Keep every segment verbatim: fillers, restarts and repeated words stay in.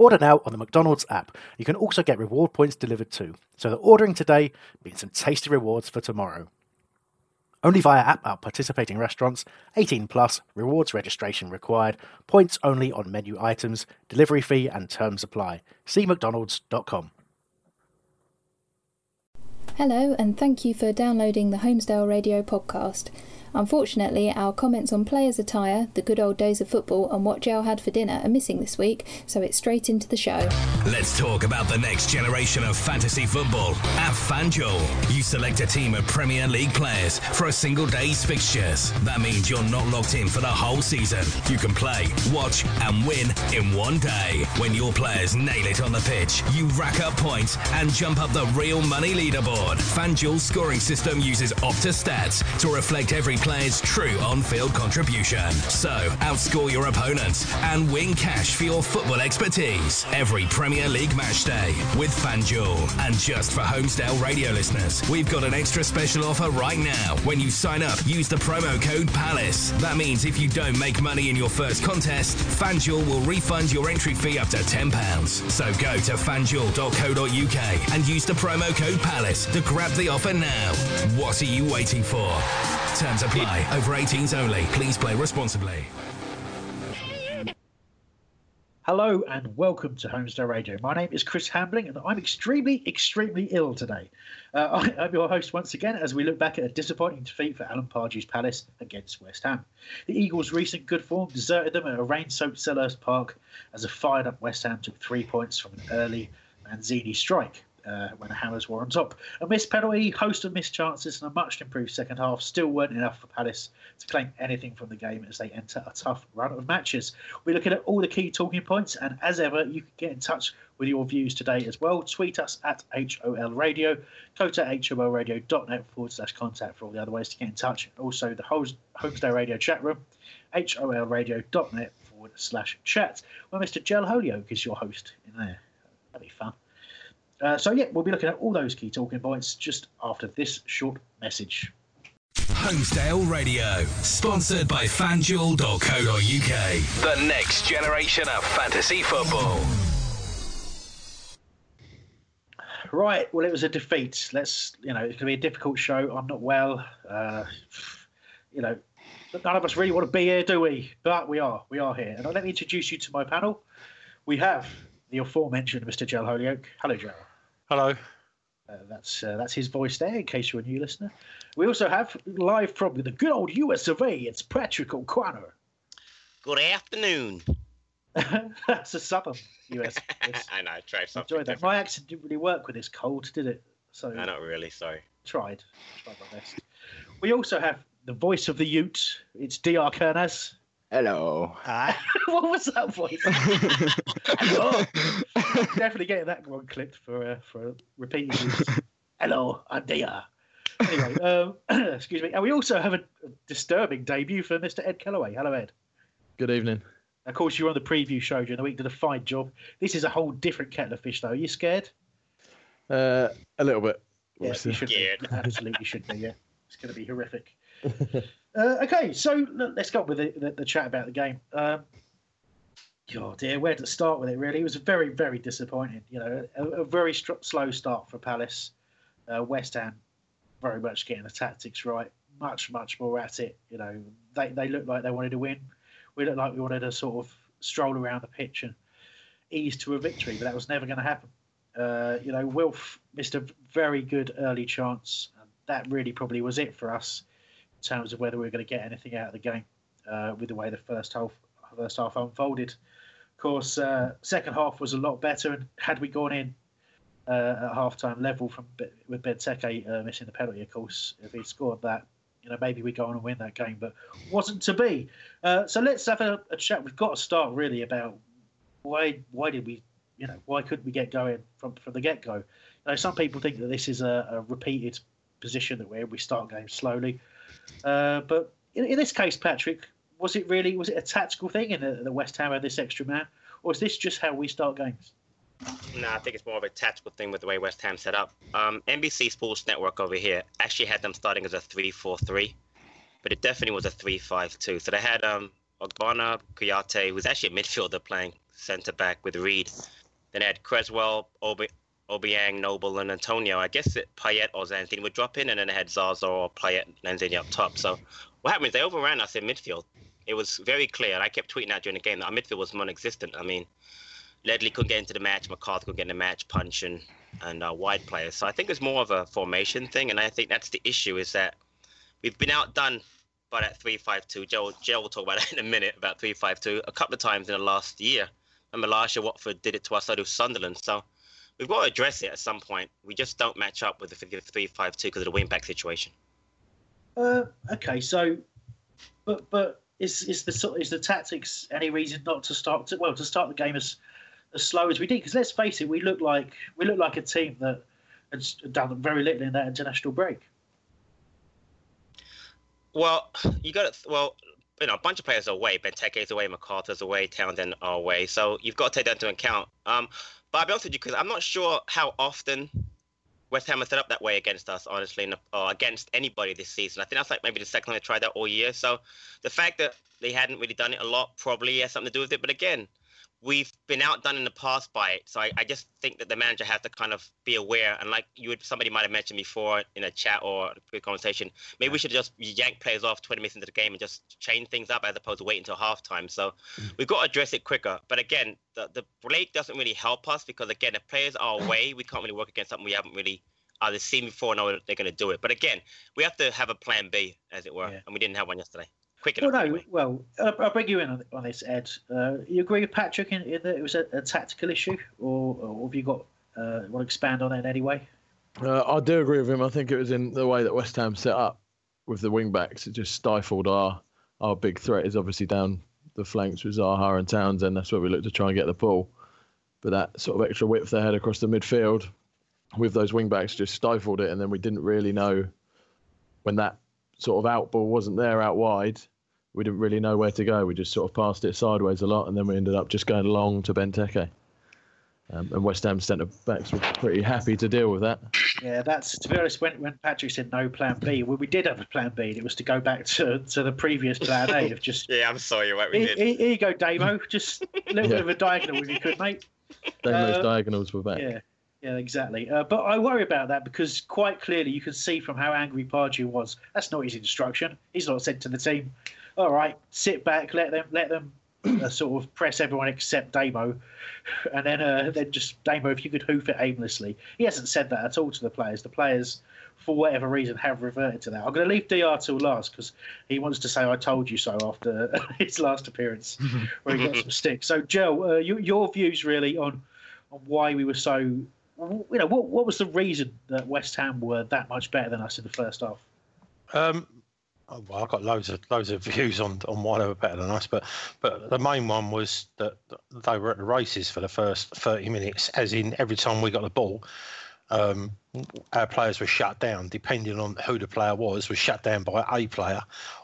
Order now on the McDonald's app. You can also get reward points delivered too. So the ordering today means some tasty rewards for tomorrow. Only via app at participating restaurants. eighteen plus, rewards registration required. Points only on menu items, delivery fee and terms apply. See mcdonalds dot com. Hello and thank you for downloading the Holmesdale Radio podcast. Unfortunately, our comments on players' attire, the good old days of football and what Joe had for dinner are missing this week, so it's straight into the show. Let's talk about the next generation of fantasy football at FanDuel. You select a team of Premier League players for a single day's fixtures. That means you're not locked in for the whole season. You can play, watch and win in one day. When your players nail it on the pitch, you rack up points and jump up the real money leaderboard. FanDuel's scoring system uses Opta stats to reflect every player's true on-field contribution. So, outscore your opponents and win cash for your football expertise every Premier League match day with FanDuel. And just for Holmesdale Radio listeners, we've got an extra special offer right now. When you sign up, use the promo code PALACE. That means if you don't make money in your first contest, FanDuel will refund your entry fee up to ten pounds. So go to fan duel dot co dot u k and use the promo code PALACE to grab the offer now. What are you waiting for? Terms apply. Over eighteens only. Please play responsibly. Hello and welcome to Holmesdale Radio. My name is Chris Hambling and I'm extremely, extremely ill today. Uh, I, I'm your host once again as we look back at a disappointing defeat for Alan Pardew's Palace against West Ham. The Eagles' recent good form deserted them at a rain-soaked Selhurst Park as a fired-up West Ham took three points from an early Lanzini strike. Uh, when the Hammers were on top. A missed penalty, host of missed chances and a much improved second half still weren't enough for Palace to claim anything from the game as they enter a tough run of matches. We're looking at all the key talking points and as ever you can get in touch with your views today as well. Tweet us at H O L Radio. Go to holradio.net forward slash contact for all the other ways to get in touch. Also the Homesdale Radio chat room, holradio.net forward slash chat where Mister Jel Holyoke is your host in there. That'd be fun. Uh, so, yeah, we'll be looking at all those key talking points just after this short message. Homesdale Radio, sponsored by fan duel dot co dot u k. The next generation of fantasy football. Right, well, it was a defeat. Let's, you know, it's going to be a difficult show. I'm not well. Uh, you know, none of us really want to be here, do we? But we are. We are here. And let me introduce you to my panel. We have the aforementioned Mister Jel Holyoke. Hello, Jel. Hello. Uh, that's uh, that's his voice there, in case you're a new listener. We also have live from the good old U S of A, it's Patrick O'Connor. Good afternoon. That's a southern U S. I know, try something different. My accent didn't really work with this cold, did it? So no, not really, sorry. Tried. Tried my best. We also have the voice of the Ute, it's D R Kernas. Hello. Hi. What was that voice? Hello. Definitely getting that one clipped for uh, for repeating use. Hello, I'm D R. Anyway, um, excuse me. And we also have a disturbing debut for Mister Ed Kellaway. Hello, Ed. Good evening. Of course, you were on the preview show during the week. Did a fine job. This is a whole different kettle of fish, though. Are you scared? Uh, a little bit. Yeah, you should be. Absolutely should be. Yeah, it's going to be horrific. Uh, okay, so let's go with the, the, the chat about the game. Um, oh dear, where to start with it? Really, it was very, very disappointing. You know, a, a very st- slow start for Palace. Uh, West Ham very much getting the tactics right, much, much more at it. You know, they they looked like they wanted to win. We looked like we wanted to sort of stroll around the pitch and ease to a victory, but that was never going to happen. Uh, you know, Wilf missed a very good early chance. And that really probably was it for us in terms of whether we were going to get anything out of the game uh, with the way the first half first half unfolded. Of course, uh, second half was a lot better. And had we gone in uh, at half-time level from with Benteke uh, missing the penalty, of course, if he'd scored that, you know, maybe we go on and win that game, but wasn't to be. Uh, so let's have a, a chat. We've got to start really about why why did we, you know, why couldn't we get going from, from the get-go? You know, some people think that this is a, a repeated position that we're in. We start games slowly. Uh, but in, in this case, Patrick, was it really, was it a tactical thing in the, the West Ham had this extra man? Or is this just how we start games? No, I think it's more of a tactical thing with the way West Ham set up. Um, N B C Sports Network over here actually had them starting as a three four three, but it definitely was a three five two. So they had um, Ogbonna Kuyate, who's actually a midfielder playing centre-back with Reed. Then they had Cresswell, Obi- Obiang, Noble, and Antonio. I guess it, Payet or Lanzini would drop in, and then they had Zaza or Payet and Lanzini up top. So what happened is they overran us in midfield. It was very clear, and I kept tweeting out during the game that our midfield was non-existent. I mean, Ledley couldn't get into the match, McArthur couldn't get in the match, Puncheon, and uh, wide players. So I think it's more of a formation thing, and I think that's the issue, is that we've been outdone by that three five two. Joe, Joe will talk about that in a minute, about three five two, a couple of times in the last year. Remember last year, Watford did it to us, so did Sunderland. So we've got to address it at some point. We just don't match up with the three five two because of the wing-back situation. Uh, okay, so... But... but... Is is the is the tactics any reason not to start to, well to start the game as as slow as we did? Because let's face it, we look like we look like a team that has done very little in that international break. Well, you got to, well, you know, a bunch of players are away. Benteke's away, McArthur's away, Townsend are away. So you've got to take that into account. Um, but I'll be honest with you, because I'm not sure how often West Ham has set up that way against us, honestly, or against anybody this season. I think that's like maybe the second time they tried that all year. So the fact that they hadn't really done it a lot probably has something to do with it. But again, we've been outdone in the past by it. So I, I just think that the manager has to kind of be aware. And like you would, somebody might have mentioned before in a chat or a quick conversation, maybe we should just yank players off twenty minutes into the game and just change things up as opposed to wait until halftime. So we've got to address it quicker. But again, the, the break doesn't really help us because, again, if players are away, we can't really work against something we haven't really either seen before or know they're going to do it. But again, we have to have a plan B, as it were, yeah. And we didn't have one yesterday. Quick enough, well, no, anyway. Well, I'll bring you in on, on this, Ed. Uh, you agree with Patrick in, in that it was a, a tactical issue, or, or have you got uh, want to expand on it in any way? Uh, I do agree with him. I think it was in the way that West Ham set up with the wing backs. It just stifled our our big threat. Is obviously down the flanks with Zaha and Townsend. That's where we looked to try and get the ball, but that sort of extra width they had across the midfield with those wing backs just stifled it, and then we didn't really know when that sort of out ball wasn't there out wide. We didn't really know where to go. We just sort of passed it sideways a lot, and then we ended up just going long to Benteke. Um, and West Ham centre-backs were pretty happy to deal with that. Yeah, that's, to be honest, when, when Patrick said no plan B, well, we did have a plan B, and it was to go back to, to the previous plan A of just... yeah, I'm sorry, what we here, did. Here you go, Damo. Just a little yeah. bit of a diagonal if you could, mate. Damo's uh, diagonals were back. Yeah. Yeah, exactly. Uh, but I worry about that because quite clearly you can see from how angry Pardew was. That's not his instruction. He's not said to the team, all right, sit back, let them let them uh, sort of press everyone except Damo. And then uh, then just, Damo, if you could hoof it aimlessly. He hasn't said that at all to the players. The players, for whatever reason, have reverted to that. I'm going to leave D R till last because he wants to say I told you so after his last appearance where he got some stick. So, Joe, uh, you, your views really on, on why we were so... You know, what what was the reason that West Ham were that much better than us in the first half? Um, oh, well, I've got loads of loads of views on, on why they were better than us, but but the main one was that they were at the races for the first thirty minutes, as in every time we got the ball, um, our players were shut down, depending on who the player was, was shut down by a player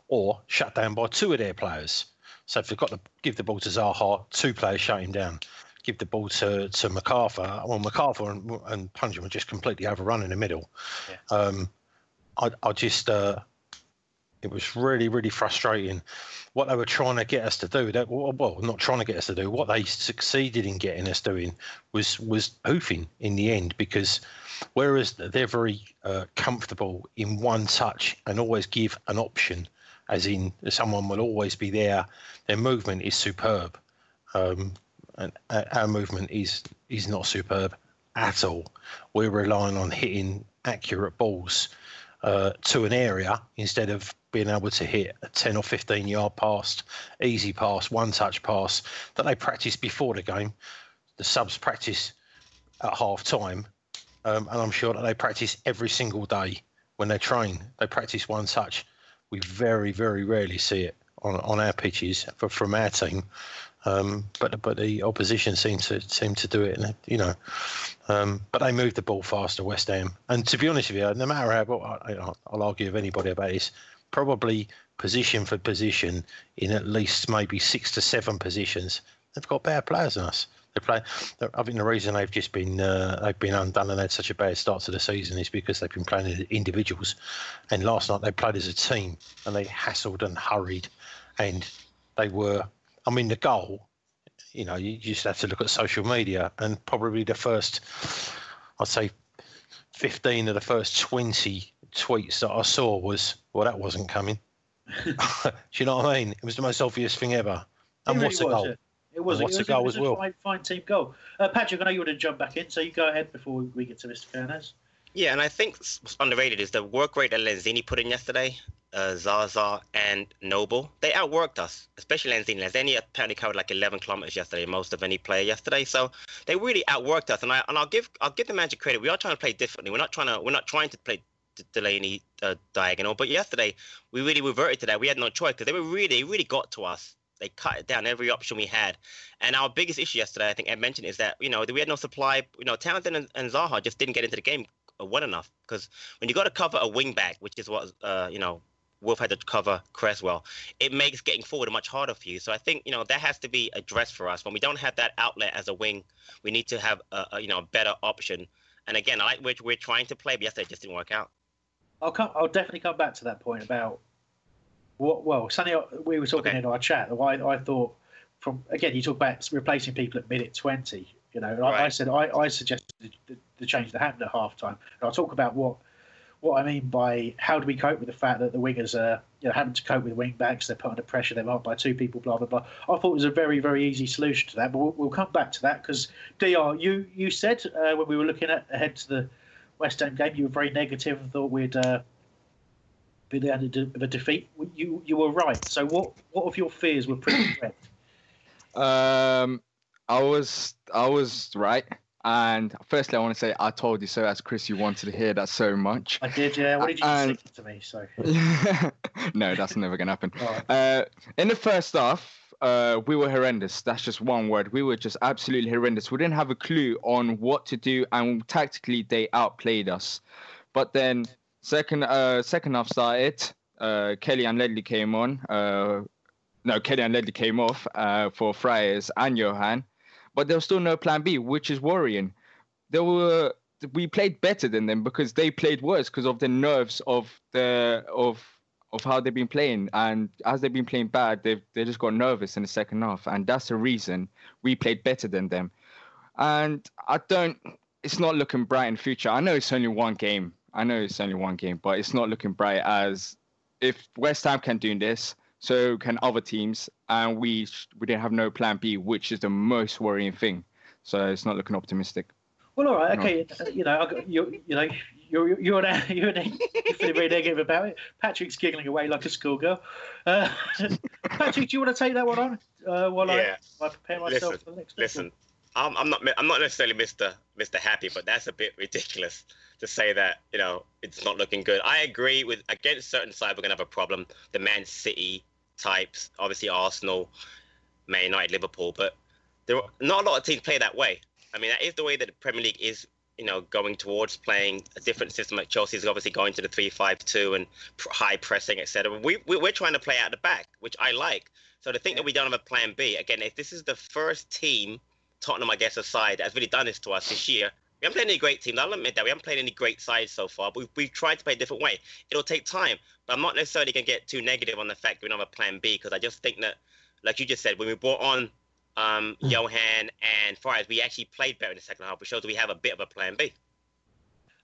or shut down by two of their players. So if they've got to give the ball to Zaha, two players shut him down. Give the ball to, to MacArthur. Well, MacArthur and, and Puncheon were just completely overrun in the middle. Yeah. Um, I, I just, uh, it was really, really frustrating. What they were trying to get us to do, they, well, not trying to get us to do, what they succeeded in getting us doing was, was hoofing in the end, because whereas they're very uh, comfortable in one touch and always give an option, as in someone will always be there, their movement is superb. Um, And our movement is, is not superb at all. We're relying on hitting accurate balls uh, to an area instead of being able to hit a ten or fifteen yard pass, easy pass, one touch pass that they practice before the game. The subs practice at half time. Um, and I'm sure that they practice every single day when they train. They practice one touch. We very, very rarely see it on, on our pitches for, from our team. Um, but but the opposition seem to seem to do it, and you know. Um, but they moved the ball faster, West Ham. And to be honest with you, no matter how, I, I'll argue with anybody about this. Probably position for position, in at least maybe six to seven positions, they've got better players than us. They play. I think the reason they've just been uh, they've been undone and had such a bad start to the season is because they've been playing as individuals. And last night they played as a team, and they hassled and hurried, and they were. I mean, the goal, you know, you just have to look at social media, and probably the first, I'd say, fifteen of the first twenty tweets that I saw was, well, that wasn't coming. Do you know what I mean? It was the most obvious thing ever. And really what's a goal? It, it was and what's it was, a goal as well. Fine, fine team goal. Uh, Patrick, I know you want to jump back in, so you go ahead before we get to Mister Fernandez. Yeah, and I think what's underrated is the work rate that Lanzini put in yesterday. Uh, Zaza and Noble, they outworked us, especially Lanzini. Lanzini apparently covered like eleven kilometers yesterday, most of any player yesterday. So they really outworked us, and I and I'll give I'll give the Magic credit. We are trying to play differently. We're not trying to we're not trying to play D- Delaney uh, diagonal, but yesterday we really reverted to that. We had no choice because they were really they really got to us. They cut it down every option we had, and our biggest issue yesterday, I think I mentioned, is that you know we had no supply. You know Townsend and, and Zaha just didn't get into the game well enough, because when you got to cover a wing back, which is what uh, you know. Wolf had to cover Cresswell. It makes getting forward much harder for you. So I think, you know, that has to be addressed for us. When we don't have that outlet as a wing, we need to have, a, a you know, a better option. And again, I like which we're trying to play, but yesterday it just didn't work out. I'll come, I'll definitely come back to that point about what, well, something we were talking okay. in our chat. I, I thought, from again, you talk about replacing people at minute twenty, you know, and right. I, I said, I, I suggested the, the change that happened at halftime. And I'll talk about what, What I mean by how do we cope with the fact that the wingers are you know, having to cope with wing backs, they're put under pressure, they're marked by two people, blah, blah, blah. I thought it was a very, very easy solution to that, but we'll, we'll come back to that because, D R, you, you said uh, when we were looking at, ahead to the West Ham game, you were very negative and thought we'd uh, be the end of a defeat. You you were right. So what, what of your fears were pretty correct? Um, I was I was right. And firstly, I want to say I told you so, as Chris, you wanted to hear that so much. I did, yeah. What did you and... say to me? So no, that's never going to happen. Right. Uh, in the first half, uh, we were horrendous. That's just one word. We were just absolutely horrendous. We didn't have a clue on what to do, and tactically they outplayed us. But then second uh, second half started. Uh, Kelly and Ledley came on. Uh, no, Kelly and Ledley came off uh, for Friars and Johan. But there was still no plan B, which is worrying. There were we played better than them because they played worse because of the nerves of the of of how they've been playing. And as they've been playing bad, they've they just got nervous in the second half. And that's the reason we played better than them. And I don't it's not looking bright in the future. I know it's only one game. I know it's only one game, but it's not looking bright, as if West Ham can do this, so can other teams, and we we didn't have no plan B, which is the most worrying thing. So it's not looking optimistic. Well, all right, okay, no. you know, you you know, you're you're an, you're, an, you're feeling very negative about it. Patrick's giggling away like a schoolgirl. Uh, Patrick, do you want to take that one on uh, while yeah. I, I prepare myself listen, for the next? Listen, I'm, I'm not I'm not necessarily Mister Mister Happy, but that's a bit ridiculous to say that you know it's not looking good. I agree with against certain side we're gonna have a problem. The Man City types, obviously Arsenal, Man United, Liverpool, but there are not a lot of teams play that way. I mean, that is the way that the Premier League is, you know, going towards playing a different system. Like Chelsea is obviously going to the three five two and high pressing, et cetera. We, we we're trying to play out the back, which I like. So to think that we don't have a plan B again, if this is the first team, Tottenham, I guess, aside, that's really done this to us this year. We haven't played any great teams. I'll admit that. We haven't played any great sides so far, but we've, we've tried to play a different way. It'll take time, but I'm not necessarily going to get too negative on the fact that we don't have a plan B, because I just think that, like you just said, when we brought on um, mm. Johan and Friars, we actually played better in the second half, which shows that we have a bit of a plan B.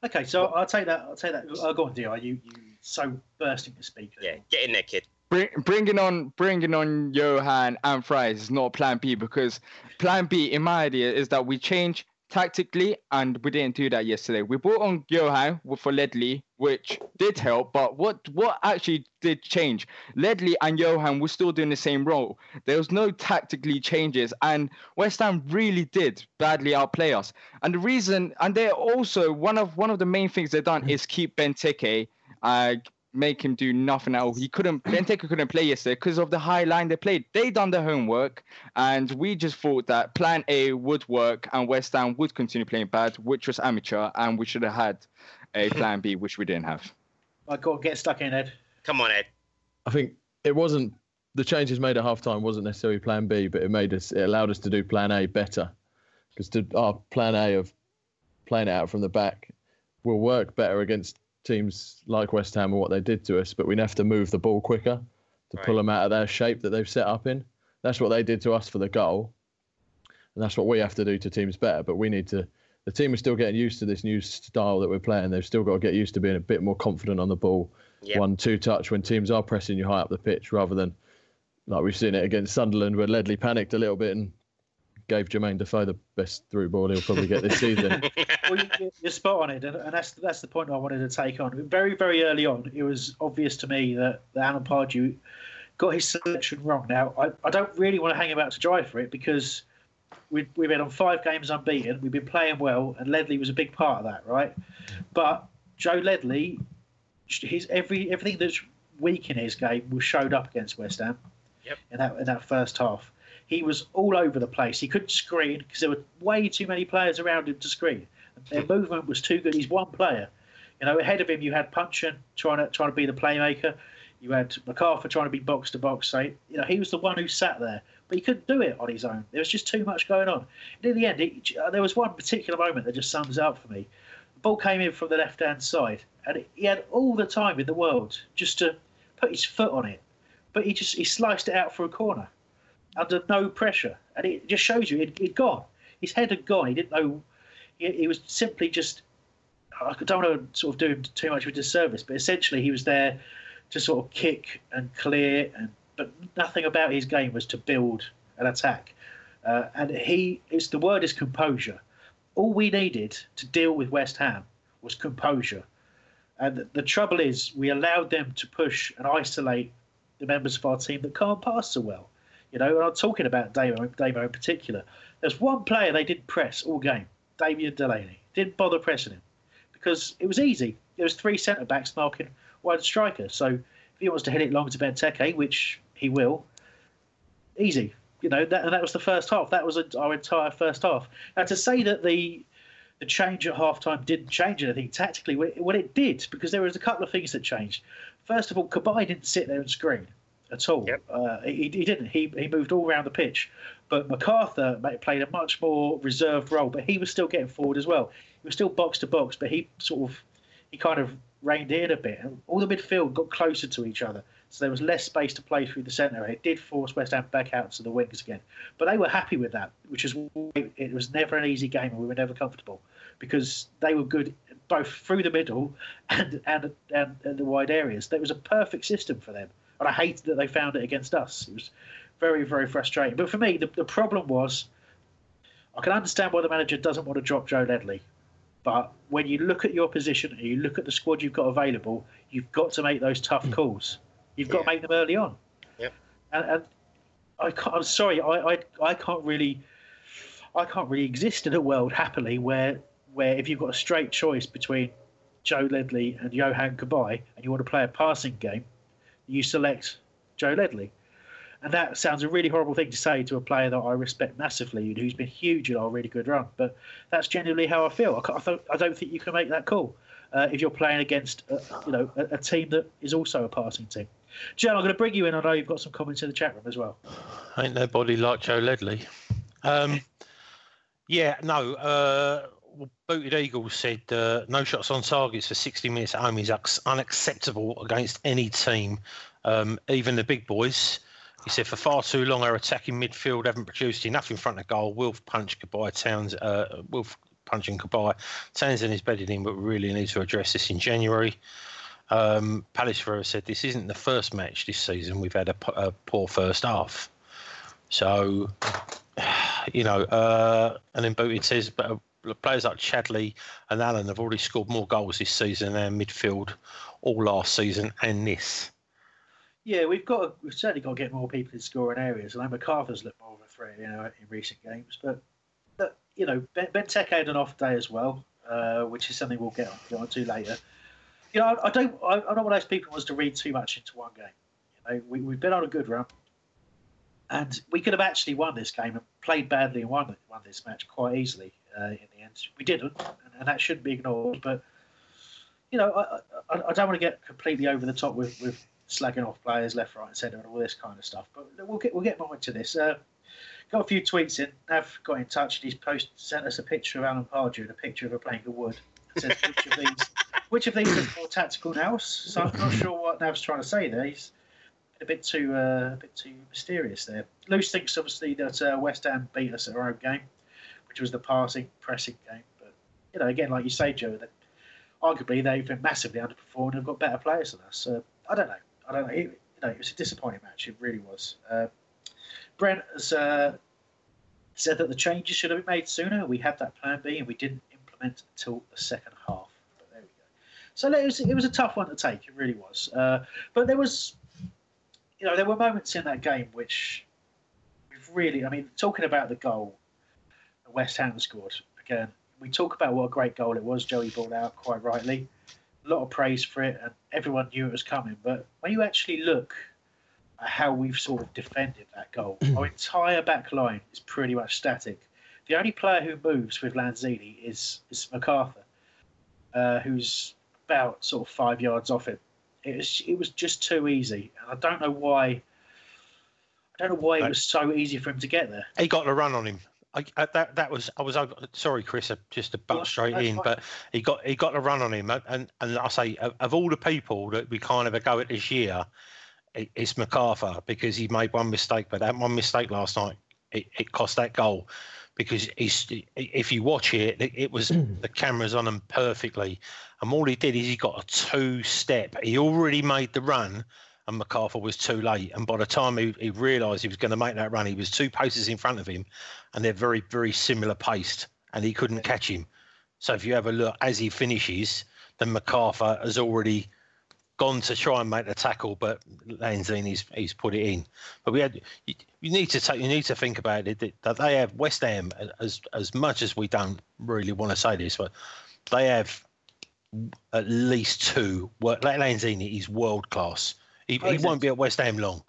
Okay, so I'll take that. I'll take that. Oh, go on, D R. You you so bursting to speak. Yeah, get in there, kid. Bring, bringing on bringing on Johan and Friars is not plan B, because plan B, in my idea, is that we change tactically, and we didn't do that yesterday. We brought on Johan for Ledley, which did help, but what, what actually did change? Ledley and Johan were still doing the same role. There was no tactically changes, and West Ham really did badly outplay us. And the reason, and they're also, one of one of the main things they've done is keep Benteke, uh, make him do nothing at all. He couldn't, Benteke couldn't play yesterday because of the high line they played. They done their homework, and we just thought that plan A would work and West Ham would continue playing bad, which was amateur, and we should have had a plan B, which we didn't have. I got to get stuck in, Ed. Come on, Ed. I think it wasn't, the changes made at halftime wasn't necessarily plan B, but it made us, it allowed us to do plan A better, because our plan A of playing it out from the back will work better against teams like West Ham and what they did to us, but we'd have to move the ball quicker to right. pull them out of their shape that they've set up in. That's what they did to us for the goal, and that's what we have to do to teams better. But we need to, the team is still getting used to this new style that we're playing. They've still got to get used to being a bit more confident on the ball. Yep. One, two touch when teams are pressing you high up the pitch, rather than like we've seen it against Sunderland, where Ledley panicked a little bit and gave Jermaine Defoe the best through ball he'll probably get this season. Well, you're spot on it, and that's that's the point I wanted to take on. Very, very early on, it was obvious to me that, that Alan Pardew got his selection wrong. Now, I, I don't really want to hang him out to dry for it, because we, we've been on five games unbeaten, we've been playing well, and Ledley was a big part of that, right? But Joe Ledley, his every everything that's weak in his game was showed up against West Ham. Yep. in that in that first half. He was all over the place. He couldn't screen because there were way too many players around him to screen. Their movement was too good. He's one player. You know, ahead of him, you had Puncheon trying to trying to be the playmaker. You had McArthur trying to be box to box. So, you know, he was the one who sat there, but he couldn't do it on his own. There was just too much going on. And in the end, it, there was one particular moment that just sums it up for me. The ball came in from the left hand side, and it, he had all the time in the world just to put his foot on it, but he just he sliced it out for a corner. Under no pressure, and it just shows you it, it gone. His head had gone. He didn't know. He, he was simply just. I don't want to sort of do him too much of a disservice, but essentially he was there to sort of kick and clear, and but nothing about his game was to build an attack. Uh, and he, it's the word is composure. All we needed to deal with West Ham was composure, and the, the trouble is we allowed them to push and isolate the members of our team that can't pass so well. You know, and I'm talking about Damo, Damo in particular. There's one player they didn't press all game, Damian Delaney. Didn't bother pressing him because it was easy. There was three centre-backs marking one striker. So if he wants to hit it long to Benteke, which he will, easy. You know, that, and that was the first half. That was a, our entire first half. Now, to say that the the change at halftime didn't change anything tactically, well, it did, because there was a couple of things that changed. First of all, Cabaye didn't sit there and screen at all. Yep. Uh, he, he didn't. He he moved all around the pitch. But McArthur played a much more reserved role, but he was still getting forward as well. He was still box to box, but he sort of, he kind of reined in a bit. And all the midfield got closer to each other, so there was less space to play through the centre. It did force West Ham back out to the wings again. But they were happy with that, which is why it was never an easy game and we were never comfortable, because they were good both through the middle and, and, and, and the wide areas. That was a perfect system for them. And I hated that they found it against us. It was very, very frustrating. But for me, the, the problem was, I can understand why the manager doesn't want to drop Joe Ledley. But when you look at your position and you look at the squad you've got available, you've got to make those tough calls. You've got yeah. to make them early on. Yeah. And, and I can't, I'm sorry, I, I I can't really, I can't really exist in a world happily where where if you've got a straight choice between Joe Ledley and Johan Cabaye and you want to play a passing game, you select Joe Ledley. And that sounds a really horrible thing to say to a player that I respect massively and who's been huge in our really good run. But that's generally how I feel. I don't think you can make that call uh, if you're playing against a, you know, a, a team that is also a passing team. Joe, I'm going to bring you in. I know you've got some comments in the chat room as well. Ain't nobody like Joe Ledley. Um, yeah, no. Uh, Booted Eagle said uh, no shots on targets for sixty minutes at home is unacceptable against any team, um, even the big boys. He said for far too long our attacking midfield haven't produced enough in front of goal. Wilf punch Cabaye Towns, uh, Wilf punching Cabaye. Townsend is bedded in, but we really need to address this in January. Um, Palace Ferrer said this isn't the first match this season we've had a, p- a poor first half. So, you know, uh, and then Booted says, but. players like Chadley and Allen have already scored more goals this season than midfield all last season and this. Yeah, we've got to, we've certainly got to get more people in scoring areas. I know McArthur's looked more of a threat, you know, in recent games, but, but you know, Benteke had an off day as well, uh, which is something we'll get on, get on to later. You know, I, I don't, I, I'm not one of those people who wants to read too much into one game. You know, we, we've been on a good run, and we could have actually won this game and played badly and won won this match quite easily. Uh, in the end, we didn't, and, and that shouldn't be ignored. But you know, I, I, I don't want to get completely over the top with. with slagging off players left, right and centre and all this kind of stuff. But we'll get we'll get more into this. Uh, got a few tweets in. Nav got in touch and he's post, sent us a picture of Alan Pardew and a picture of a plank of wood. It says, which of these which of these is more tactical now? So I'm not sure what Nav's trying to say there. He's a bit too uh, a bit too mysterious there. Luce thinks, obviously, that uh, West Ham beat us at our own game, which was the passing, pressing game. But, you know, again, like you say, Joe, that arguably they've been massively underperforming and have got better players than us. So I don't know. I don't know. It, you know, it was a disappointing match. It really was. Uh, Brent has uh, said that the changes should have been made sooner. We had that plan B and we didn't implement until the second half. But there we go. So it was, it was a tough one to take. It really was. Uh, but there was, you know, there were moments in that game which we've really, I mean, talking about the goal that West Ham scored, again, we talk about what a great goal it was. Joey brought out quite rightly. A lot of praise for it, and everyone knew it was coming. But when you actually look at how we've sort of defended that goal, our entire back line is pretty much static. The only player who moves with Lanzini is, is McArthur, uh, who's about sort of five yards off him. It was, it was just too easy, and I don't know why. I don't know why it was so easy for him to get there. He got the run on him. I, I, that that was I was sorry, Chris, just to butt yeah, straight in, fine. But he got he got a run on him, and and I say of, of all the people that we kind of a go at this year, it, it's McArthur because he made one mistake, but that one mistake last night it, it cost that goal because he's, if you watch it, it, it was the cameras on him perfectly, and all he did is he got a two step. He already made the run. And MacArthur was too late. And by the time he, he realised he was going to make that run, he was two paces in front of him, and they're very, very similar paced, and he couldn't catch him. So if you have a look, as he finishes, then MacArthur has already gone to try and make the tackle, but Lanzini's he's put it in. But we had you, you need to take you need to think about it that they have West Ham as as much as we don't really want to say this, but they have at least two. Lanzini is world class. He, he won't be at West Ham long.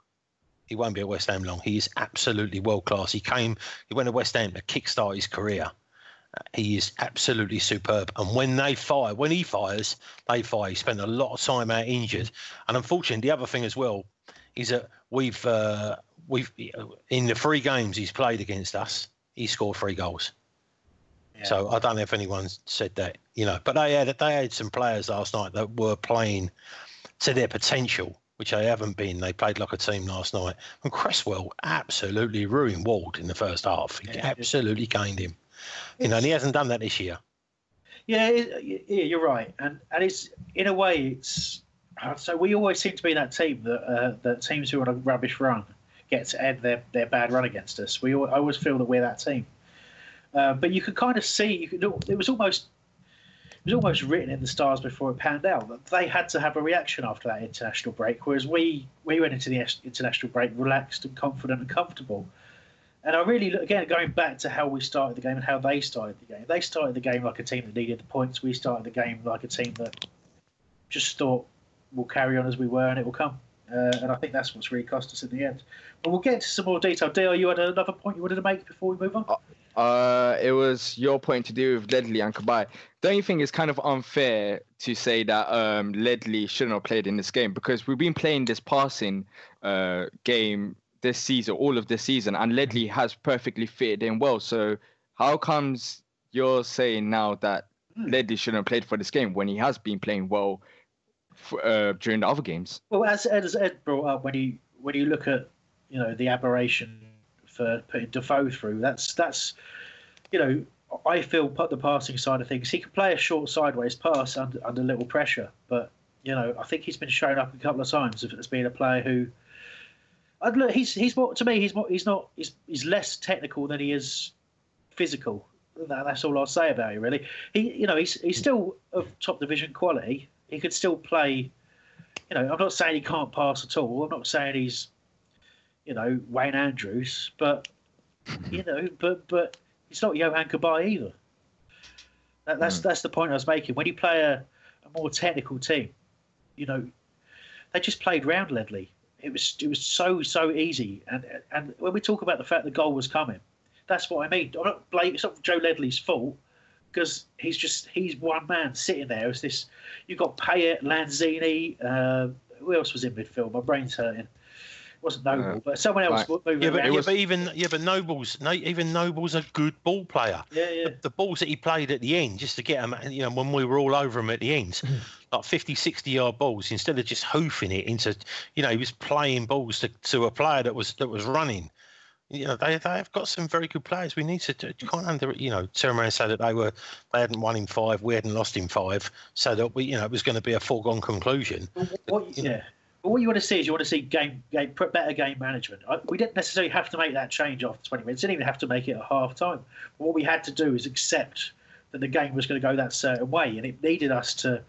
He won't be at West Ham long. He is absolutely world class. He came, he went to West Ham to kickstart his career. Uh, he is absolutely superb. And when they fire, when he fires, they fire. He spent a lot of time out injured. And unfortunately, the other thing as well is that we've uh, we've in the three games he's played against us, he scored three goals. Yeah. So I don't know if anyone's said that, you know. But they had they had some players last night that were playing to their potential, which they haven't been. They played like a team last night. And Cresswell absolutely ruined Ward in the first half. He yeah, absolutely caned him. You know, and he hasn't done that this year. Yeah, it, yeah, you're right. And and it's, in a way, it's... So we always seem to be that team that uh, that teams who are on a rubbish run get to end their, their bad run against us. We I always feel that we're that team. Uh, but you could kind of see... You could, it was almost... It was almost written in the stars before it panned out that they had to have a reaction after that international break, whereas we, we went into the international break relaxed and confident and comfortable. And I really, again, going back to how we started the game and how they started the game, they started the game like a team that needed the points. We started the game like a team that just thought we'll carry on as we were and it will come. Uh, and I think that's what's really cost us in the end. But we'll get into some more detail. Dale, you had another point you wanted to make before we move on? Uh, it was your point to do with Ledley and Cabaye. Don't you think it's kind of unfair to say that um, Ledley shouldn't have played in this game? Because we've been playing this passing uh, game this season, all of this season, and Ledley has perfectly fitted in well. So how comes you're saying now that mm. Ledley shouldn't have played for this game when he has been playing well for, uh, during the other games? Well, as, as Ed brought up, when you when you look at you know the aberration for putting Defoe through, that's that's you know I feel put the passing side of things, he can play a short sideways pass under, under little pressure, but you know I think he's been shown up a couple of times as being a player who I'd look he's he's more to me he's more he's not he's he's less technical than he is physical, that's all I'll say about it, really. He, you know, he's he's still of top division quality. He could still play. You know, I'm not saying he can't pass at all. I'm not saying he's, you know, Wayne Andrews, but you know, but but he's not Johan Cabaye either. That, that's mm. that's the point I was making. When you play a, a more technical team, you know, they just played round Ledley. It was it was so so easy. And and when we talk about the fact the goal was coming, that's what I mean. I'm not blaming. It's not Joe Ledley's fault, because he's just he's one man sitting there. It's this. You got Payet, Lanzini. Uh, who else was in midfield? My brain's hurting. It wasn't Noble, uh, but someone else right. moving. Yeah, but, yeah, was... but even yeah, but Noble's no, even Noble's a good ball player. Yeah, yeah. The, the balls that he played at the end, just to get him, you know, when we were all over him at the end, like fifty, sixty yard balls, instead of just hoofing it into, you know, he was playing balls to, to a player that was that was running. You know, they they've got some very good players. We need to can't under you know turn around and say that they were they hadn't won in five, we hadn't lost in five, so that we you know it was going to be a foregone conclusion. What, you yeah. Know, but what you want to see is you want to see game, game better game management. We didn't necessarily have to make that change after twenty minutes. We didn't even have to make it at half time. But what we had to do is accept that the game was going to go that certain way, and it needed us to,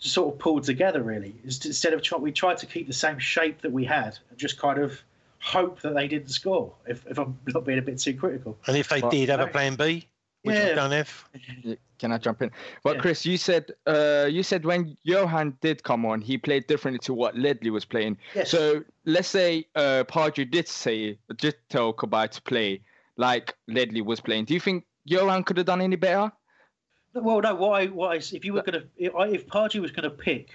to sort of pull together, really. Instead of trying, we tried to keep the same shape that we had and just kind of hope that they didn't score, if, if I'm not being a bit too critical. And if they well, did have a plan B, which yeah. we don't have. Can I jump in? Well, yeah. Chris, you said uh, you said when Johan did come on, he played differently to what Ledley was playing. Yes. So let's say uh, Pardew did say, did tell Cabaye to play like Ledley was playing. Do you think Johan could have done any better? Well, no. Why? Why? If you were going to, if Pardew was going to pick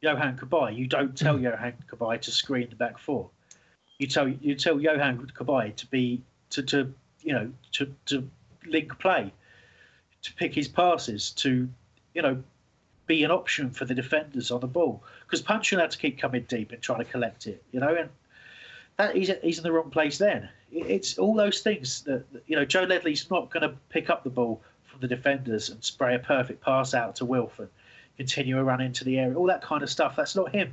Johan Cabaye, you don't tell Johan Cabaye to screen the back four. You tell you tell Johan Cabaye to be to, to you know to to. link play, to pick his passes, to, you know, be an option for the defenders on the ball, because Puncheon had to keep coming deep and trying to collect it, you know, and that he's he's in the wrong place then. It's all those things that, you know, Joe Ledley's not going to pick up the ball from the defenders and spray a perfect pass out to Wilf and continue a run into the area, all that kind of stuff. That's not him.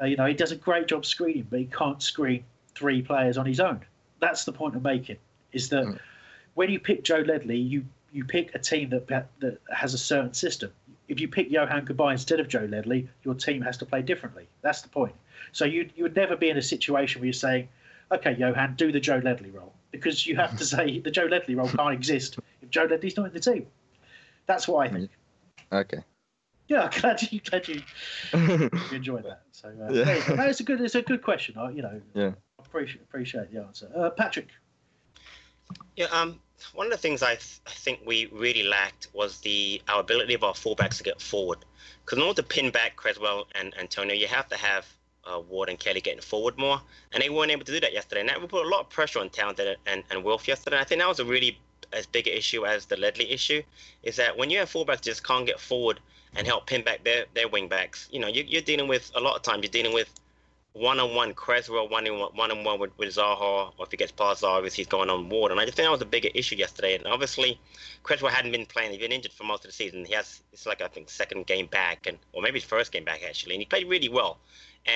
Uh, you know, he does a great job screening, but he can't screen three players on his own. That's the point I'm making, is that mm. when you pick Joe Ledley, you, you pick a team that that has a certain system. If you pick Johan Cabaye instead of Joe Ledley, your team has to play differently. That's the point. So you you would never be in a situation where you're saying, okay, Johan, do the Joe Ledley role, because you have to say the Joe Ledley role can't exist if Joe Ledley's not in the team. That's what I think. Okay. Yeah, I'm glad you glad you, you enjoyed that. So uh, yeah. there you go. No, it's a good it's a good question. I you know yeah. I appreciate appreciate the answer, uh, Patrick. Yeah. Um. One of the things I, th- I think we really lacked was the our ability of our fullbacks to get forward. Because in order to pin back Cresswell and Antonio, you have to have uh, Ward and Kelly getting forward more. And they weren't able to do that yesterday. And that would put a lot of pressure on Townsend and, and Wilf yesterday. And I think that was a really as big an issue as the Ledley issue, is that when you have fullbacks just can't get forward and help pin back their, their wing-backs, you know, you, you're dealing with, a lot of times, you're dealing with one-on-one Cresswell, one-on-one one on one with, with Zaha, or if he gets past Zaha, he's going on Ward. And I just think that was a bigger issue yesterday. And obviously, Cresswell hadn't been playing. He'd been injured for most of the season. He has, it's like, I think, second game back, and or maybe his first game back, actually. And he played really well.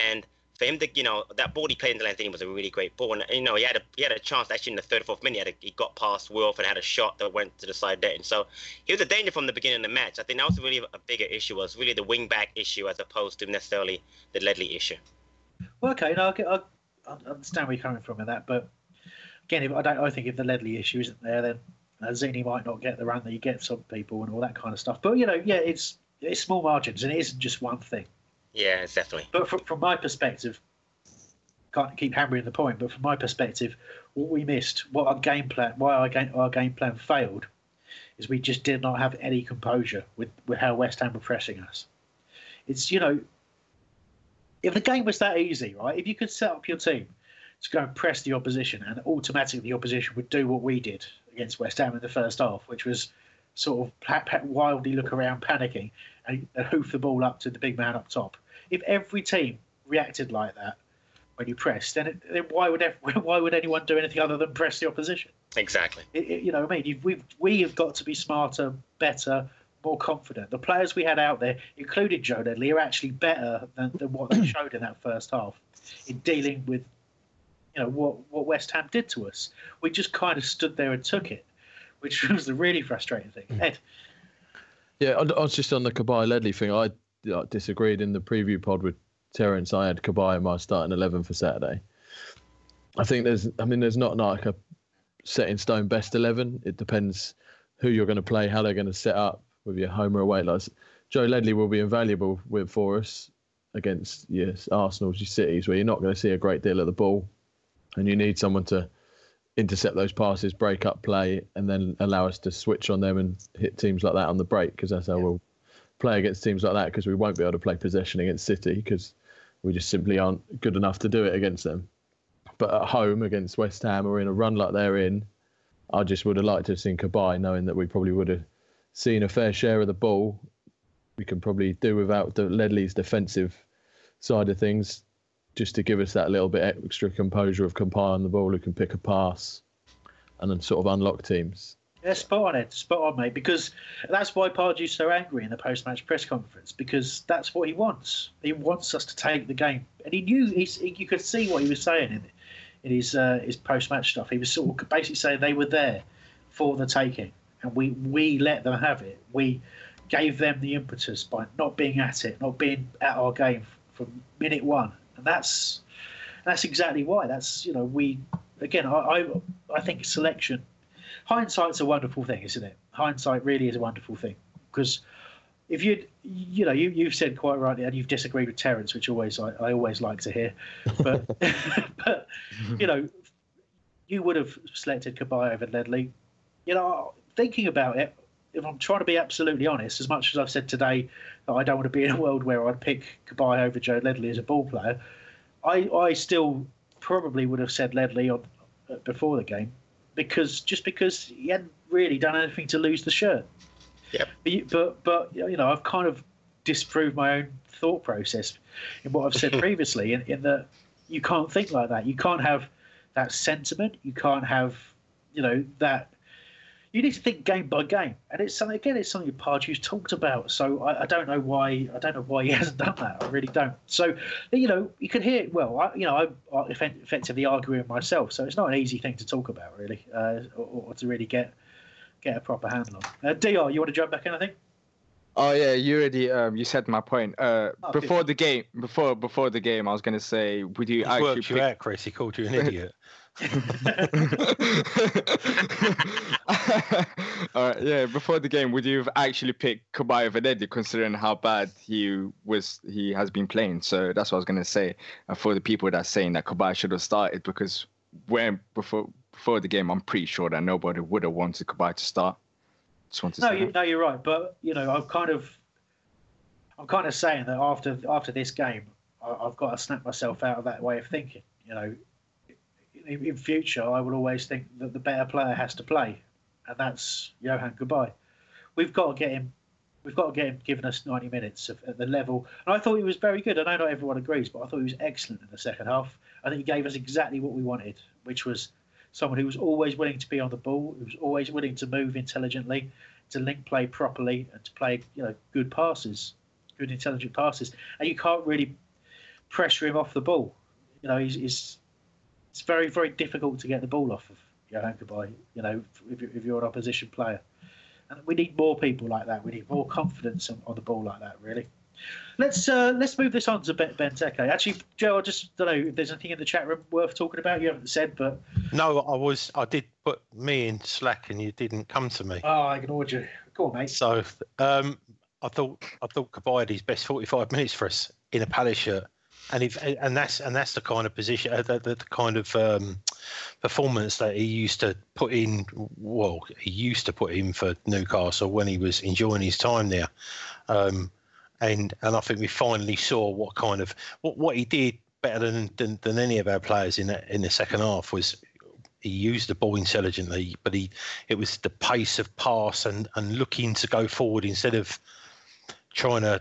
And for him to, you know, that ball he played in Lanzini was a really great ball. And, you know, he had a he had a chance, actually, in the third or fourth minute. He, had a, he got past Wilf and had a shot that went to the side net. And so he was a danger from the beginning of the match. I think that was really a bigger issue, was really the wing-back issue as opposed to necessarily the Ledley issue. Well, okay, no, I'll, I'll understand where you're coming from with that, but again, if, I don't. I think if the Ledley issue isn't there, then Zini might not get the run that he gets on people and all that kind of stuff. But you know, yeah, it's it's small margins, and it isn't just one thing. Yeah, it's definitely. But from from my perspective, can't keep hammering the point. But from my perspective, what we missed, what our game plan, why our game our game plan failed, is we just did not have any composure with, with how West Ham were pressing us. It's you know. If the game was that easy, right, if you could set up your team to go and press the opposition, and automatically the opposition would do what we did against West Ham in the first half, which was sort of wildly look around, panicking, and hoof the ball up to the big man up top. If every team reacted like that when you pressed, then, it, then why would every, why would anyone do anything other than press the opposition? Exactly. It, it, you know what I mean? You've, we've, we have got to be smarter, better, more confident. The players we had out there, including Joe Ledley, are actually better than, than what they showed in that first half in dealing with, you know, what, what West Ham did to us. We just kind of stood there and took it. which was the really frustrating thing. Mm. Ed? Yeah, I was just on the Cabaye Ledley thing. I, I disagreed in the preview pod with Terence. I had Cabaye in my starting eleven for Saturday. I think there's, I mean, there's not like a set in stone best eleven. It depends who you're going to play, how they're going to set up with your home or away. Like Joe Ledley will be invaluable with, for us against yes Arsenal's, your Cities, where you're not going to see a great deal of the ball, and you need someone to intercept those passes, break up play, and then allow us to switch on them and hit teams like that on the break, because that's how yeah. we'll play against teams like that, because we won't be able to play possession against City because we just simply aren't good enough to do it against them. But at home against West Ham or in a run like they're in, I just would have liked to have seen Cabaye, knowing that we probably would have seen a fair share of the ball. We can probably do without the Ledley's defensive side of things, just to give us that little bit extra composure of Cabaye on the ball, who can pick a pass and then sort of unlock teams. Yeah, spot on, Ed. Spot on, mate. Because that's why Pardew's so angry in the post-match press conference, because that's what he wants. He wants us to take the game. And he knew, he's, he, you could see what he was saying in, in his uh, his post-match stuff. He was sort of basically saying they were there for the taking, and we, we let them have it. We gave them the impetus by not being at it, not being at our game from minute one. And that's that's exactly why. That's, you know, we, again, I I, I think selection, hindsight's a wonderful thing, isn't it? Hindsight really is a wonderful thing, because if you'd, you know, you, you've said quite rightly, and you've disagreed with Terence, which always I, I always like to hear, but but you know, you would have selected Cabaye over Ledley. You know, thinking about it, if I'm trying to be absolutely honest, as much as I've said today that I don't want to be in a world where I'd pick Cabaye over Joe Ledley as a ball player, I, I still probably would have said Ledley on, uh, before the game, because just because he hadn't really done anything to lose the shirt. Yep. But, but, but you know, I've kind of disproved my own thought process in what I've said previously, in, in that you can't think like that. You can't have that sentiment. You can't have, you know, that... You need to think game by game, and it's something, again, it's something Pardew's talked about. So I, I don't know why I don't know why he hasn't done that. I really don't. So, you know, you can hear, well, I, you know, I'm I effectively arguing myself, so it's not an easy thing to talk about, really, uh, or, or to really get get a proper handle on. Uh, Doctor, you want to jump back in? I think. Oh yeah, you already um, you said my point. Uh, oh, before good. the game, before before the game, I was going to say, would you He's actually? Worked pick... you out, Chris. He called you an idiot. uh, yeah, before the game, would you have actually picked Cabaye over Ledley, considering how bad he was? He has been playing. So that's what I was gonna say. And for the people that are saying that Cabaye should have started, because when before before the game, I'm pretty sure that nobody would have wanted Cabaye to start. Just want to no, say you, no, you're right. But you know, I'm kind of, I'm kind of saying that after after this game, I, I've got to snap myself out of that way of thinking. You know. In future, I will always think that the better player has to play, and that's Johan Cabaye. We've got to get him. We've got to get him given us ninety minutes of, at the level. And I thought he was very good. I know not everyone agrees, but I thought he was excellent in the second half. I think he gave us exactly what we wanted, which was someone who was always willing to be on the ball, who was always willing to move intelligently, to link play properly, and to play, you know, good passes, good intelligent passes. And you can't really pressure him off the ball. You know, he's. he's It's very, very difficult to get the ball off of Johan Cabaye, you know, if you're an opposition player. And we need more people like that. We need more confidence on, on the ball like that, really. Let's uh, let's move this on to Benteke. Actually, Joe, I just don't know if there's anything in the chat room worth talking about. You haven't said, but... No, I was. I did put me in Slack and you didn't come to me. Oh, I ignored you. Go on, mate. So um, I thought I thought Cabaye had his best forty-five minutes for us in a Palace shirt. And if and that's and that's the kind of position, the, the, the kind of um, performance that he used to put in. Well, he used to put in for Newcastle when he was enjoying his time there, um, and and I think we finally saw what kind of what, what he did better than, than than any of our players in the, in the second half was he used the ball intelligently, but he it was the pace of pass and and looking to go forward instead of trying to.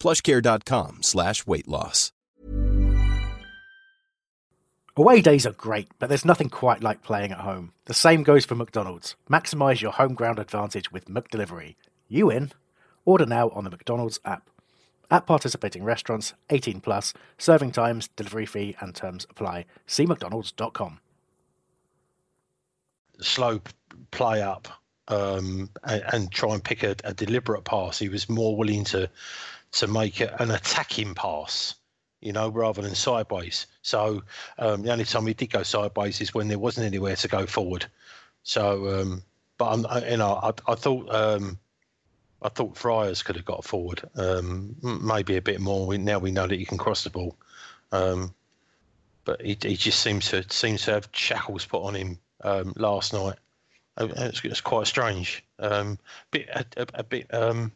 plushcare.com slash weight loss. Away days are great, but there's nothing quite like playing at home. The same goes for McDonald's. Maximise your home ground advantage with McDelivery. You win. Order now on the McDonald's app. At participating restaurants, eighteen plus, serving times, delivery fee and terms apply. See mcdonalds dot com. Slow play up um, and, and try and pick a, a deliberate pass. He was more willing to to make a, an attacking pass, you know, rather than sideways. So um, the only time he did go sideways is when there wasn't anywhere to go forward. So, um, but I'm, I, you know, I, I thought um, I thought Friars could have got forward, um, maybe a bit more. We, now we know that he can cross the ball, um, but he, he just seems to seems to have shackles put on him. Um, last night, it's, it's quite strange. Um, bit a, a, a bit um,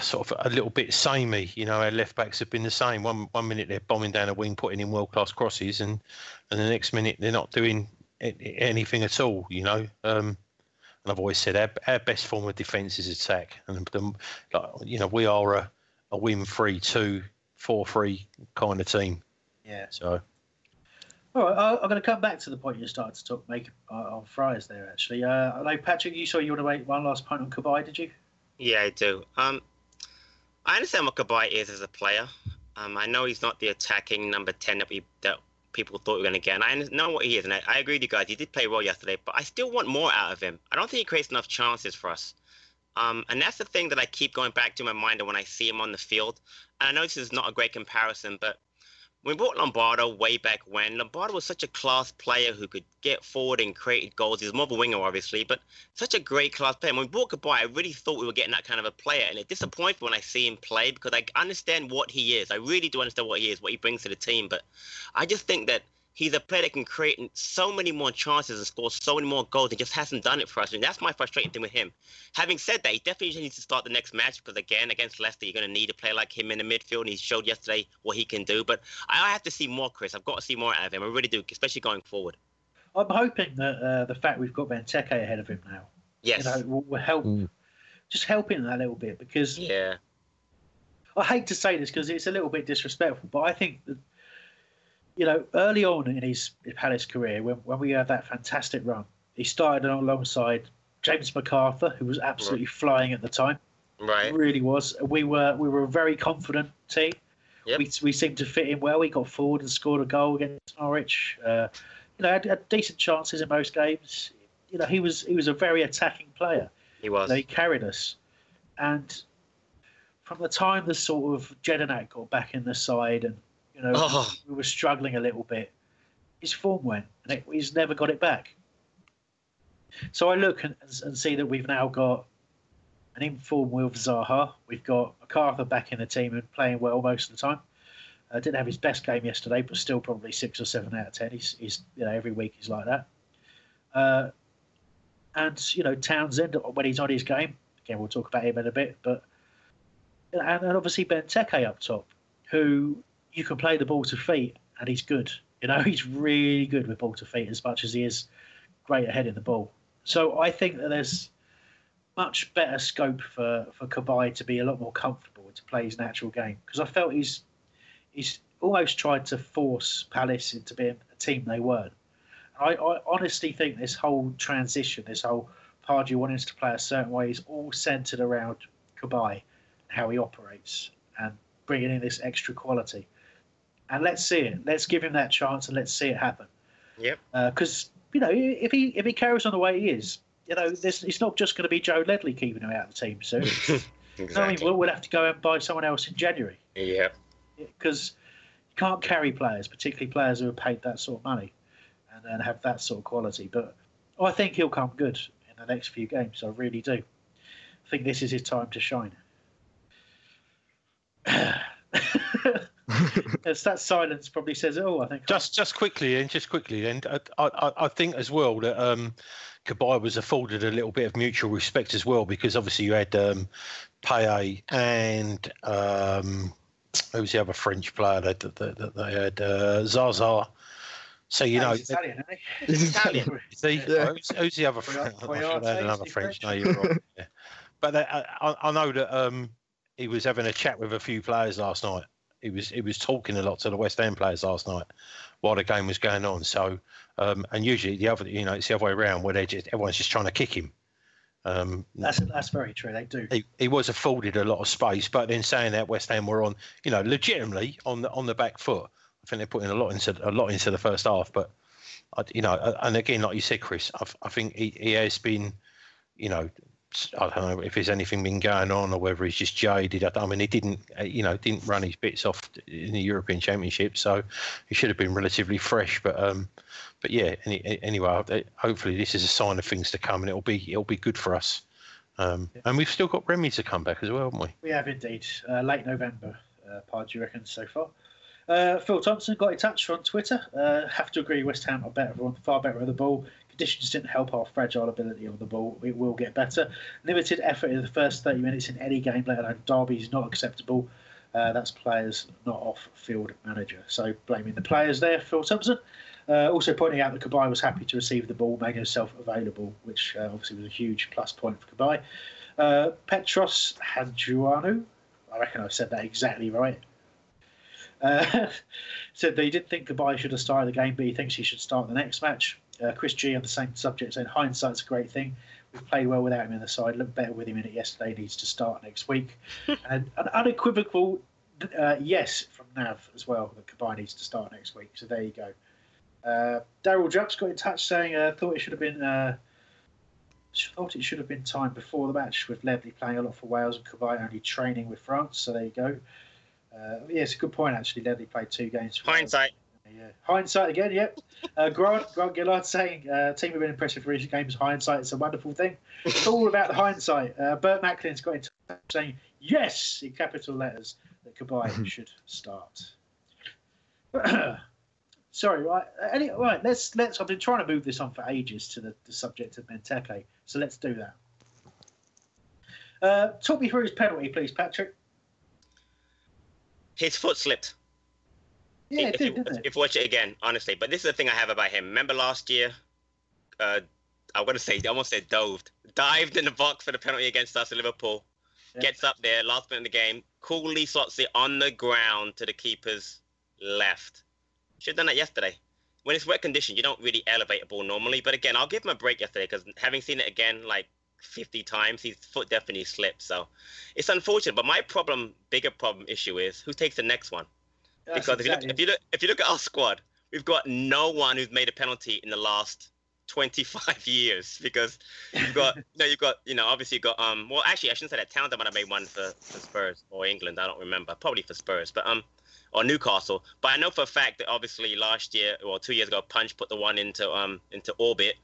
sort of a little bit samey. You know, our left backs have been the same. One one minute they're bombing down a wing, putting in world class crosses, and, and the next minute they're not doing anything at all. You know, um, and I've always said our, our best form of defence is attack, and the, like, you know, we are a, a win three two four three kind of team. Yeah. So. All right, I'm going to come back to the point you started to talk make on Friars there, actually. Uh, I know, Patrick, you saw you want to make one last point on Cabaye, did you? Yeah, I do. Um, I understand what Cabaye is as a player. Um, I know he's not the attacking number ten that we that people thought we were going to get. And I know what he is, and I, I agree with you guys. He did play well yesterday, but I still want more out of him. I don't think he creates enough chances for us. Um, and that's the thing that I keep going back to in my mind when I see him on the field. And I know this is not a great comparison, but we brought Lombardo way back when. Lombardo was such a class player who could get forward and create goals. He's more of a winger, obviously, but such a great class player. When we brought Cabaye, I really thought we were getting that kind of a player, and it disappoints me when I see him play because I understand what he is. I really do understand what he is, what he brings to the team, but I just think that he's a player that can create so many more chances and score so many more goals and just hasn't done it for us. And that's my frustrating thing with him. Having said that, he definitely needs to start the next match because, again, against Leicester, you're going to need a player like him in the midfield. And he showed yesterday what he can do. But I have to see more, Chris. I've got to see more out of him. I really do, especially going forward. I'm hoping that uh, the fact we've got Benteke ahead of him now, yes, you know, will help. Mm. Just help him a little bit because yeah, I hate to say this because it's a little bit disrespectful, but I think that, you know, early on in his Palace career, when, when we had that fantastic run, he started alongside James McArthur, who was absolutely right. flying at the time. Right, he really was. We were we were a very confident team. Yep. We we seemed to fit in well. We got forward and scored a goal against Norwich. Uh, you know, had, had decent chances in most games. You know, he was he was a very attacking player. He was. You know, he carried us, and from the time the sort of Jedinak got back in the side and, you know, oh. we were struggling a little bit. His form went, and it, he's never got it back. So I look and, and see that we've now got an informed Wilf Zaha. We've got MacArthur back in the team and playing well most of the time. Uh, didn't have his best game yesterday, but still probably six or seven out of ten. He's, he's you know, every week he's like that. Uh, and you know, Townsend when he's on his game. Again, we'll talk about him in a bit. But and, and obviously Benteke up top, who. You can play the ball to feet, and he's good. You know, he's really good with ball to feet as much as he is great ahead in the ball. So I think that there's much better scope for, for Cabaye to be a lot more comfortable to play his natural game because I felt he's he's almost tried to force Palace into being a team they weren't. I, I honestly think this whole transition, this whole Pardew wanting us to play a certain way is all centred around Cabaye and how he operates and bringing in this extra quality. And let's see it. Let's give him that chance and let's see it happen. Yep. Because, uh, you know, if he if he carries on the way he is, you know, this, it's not just going to be Joe Ledley keeping him out of the team soon. Exactly. I mean, we'll, we'll have to go and buy someone else in January. Yeah. Because you can't carry players, particularly players who are paid that sort of money and, and have that sort of quality. But oh, I think he'll come good in the next few games. I really do. I think this is his time to shine. Yes, that silence probably says it all, I think. Just, just quickly, and just quickly, and I, I, I think as well that um, Cabaye was afforded a little bit of mutual respect as well, because obviously you had um, Payet and um, who was the other French player that they, they, they had, uh, Zaza. So you no, know, it's Italian, eh? It's Italian. See, yeah. who's, who's the other French? I should have another French. French. No, you're right. Yeah. But they, I, I know that um, he was having a chat with a few players last night. He was he was talking a lot to the West Ham players last night while the game was going on. So um, and usually the other, you know, it's the other way around where they just everyone's just trying to kick him. Um, that's that's very true. They do. He, he was afforded a lot of space, but in saying that, West Ham were on, you know, legitimately on the on the back foot. I think they're putting a lot into a lot into the first half, but you know, and again, like you said, Chris, I've, I think he, he has been, you know, I don't know if there's anything been going on or whether he's just jaded. I, I mean, he didn't, you know, didn't run his bits off in the European Championship, so he should have been relatively fresh. But um, but yeah, any, anyway, hopefully this is a sign of things to come, and it'll be it'll be good for us. Um, yeah. And we've still got Remy to come back as well, haven't we? We have indeed. Uh, late November, uh, Pardew reckons so far. Uh, Phil Thompson got in touch on Twitter. Uh, have to agree, West Ham are better, far better at the ball. Conditions didn't help our fragile ability on the ball. It will get better. Limited effort in the first thirty minutes in any game, let alone derby, is not acceptable. Uh, that's players, not off-field manager. So blaming the players there, Phil Thompson. Uh, also pointing out that Cabaye was happy to receive the ball, made himself available, which uh, obviously was a huge plus point for Cabaye. Uh, Petros Hadjianu, I reckon I said that exactly right. Uh, said that he didn't think Cabaye should have started the game, but he thinks he should start the next match. Uh, Chris G on the same subject said hindsight's a great thing. We've played well without him in the side, looked better with him in it yesterday, needs to start next week. And an unequivocal uh, yes from Nav as well, that Cabaye needs to start next week. So there you go. Uh, Daryl Jupps got in touch saying uh, thought it should have been uh, thought it should have been time before the match, with Ledley playing a lot for Wales and Cabaye only training with France. So there you go. Uh, yeah, it's a good point, actually. Ledley played two games. Hindsight. Yeah. Hindsight again, yep. Uh, Grant, Grant Gillard saying, uh, team have been impressive for recent games. Hindsight is a wonderful thing. It's all about the hindsight. Uh, Bert Macklin's got in touch saying, yes, in capital letters, that Cabaye should start. Sorry, right. Any, right, let's, let's, I've been trying to move this on for ages to the, the subject of Benteke, so let's do that. Uh, talk me through his penalty, please, Patrick. His foot slipped. Yeah, it did, didn't it? If you watch it again, honestly. But this is the thing I have about him. Remember last year? Uh, I want to say, I almost said doved. Dived in the box for the penalty against us at Liverpool. Yeah. Gets up there, last minute of the game. Coolly slots it on the ground to the keeper's left. Should have done that yesterday. When it's wet condition, you don't really elevate a ball normally. But again, I'll give him a break yesterday because having seen it again, like, fifty times, his foot definitely slipped. So it's unfortunate. But my problem, bigger problem issue is who takes the next one? That's because exactly. if, you look, if you look, if you look at our squad, we've got no one who's made a penalty in the last twenty-five years. Because you've got, you know, you've got, you know, obviously you've got, um, well, actually, I shouldn't say that. Townsend might have made one for, for Spurs or England. I don't remember. Probably for Spurs, but um, or Newcastle. But I know for a fact that obviously last year or well, two years ago, Punch put the one into um into orbit.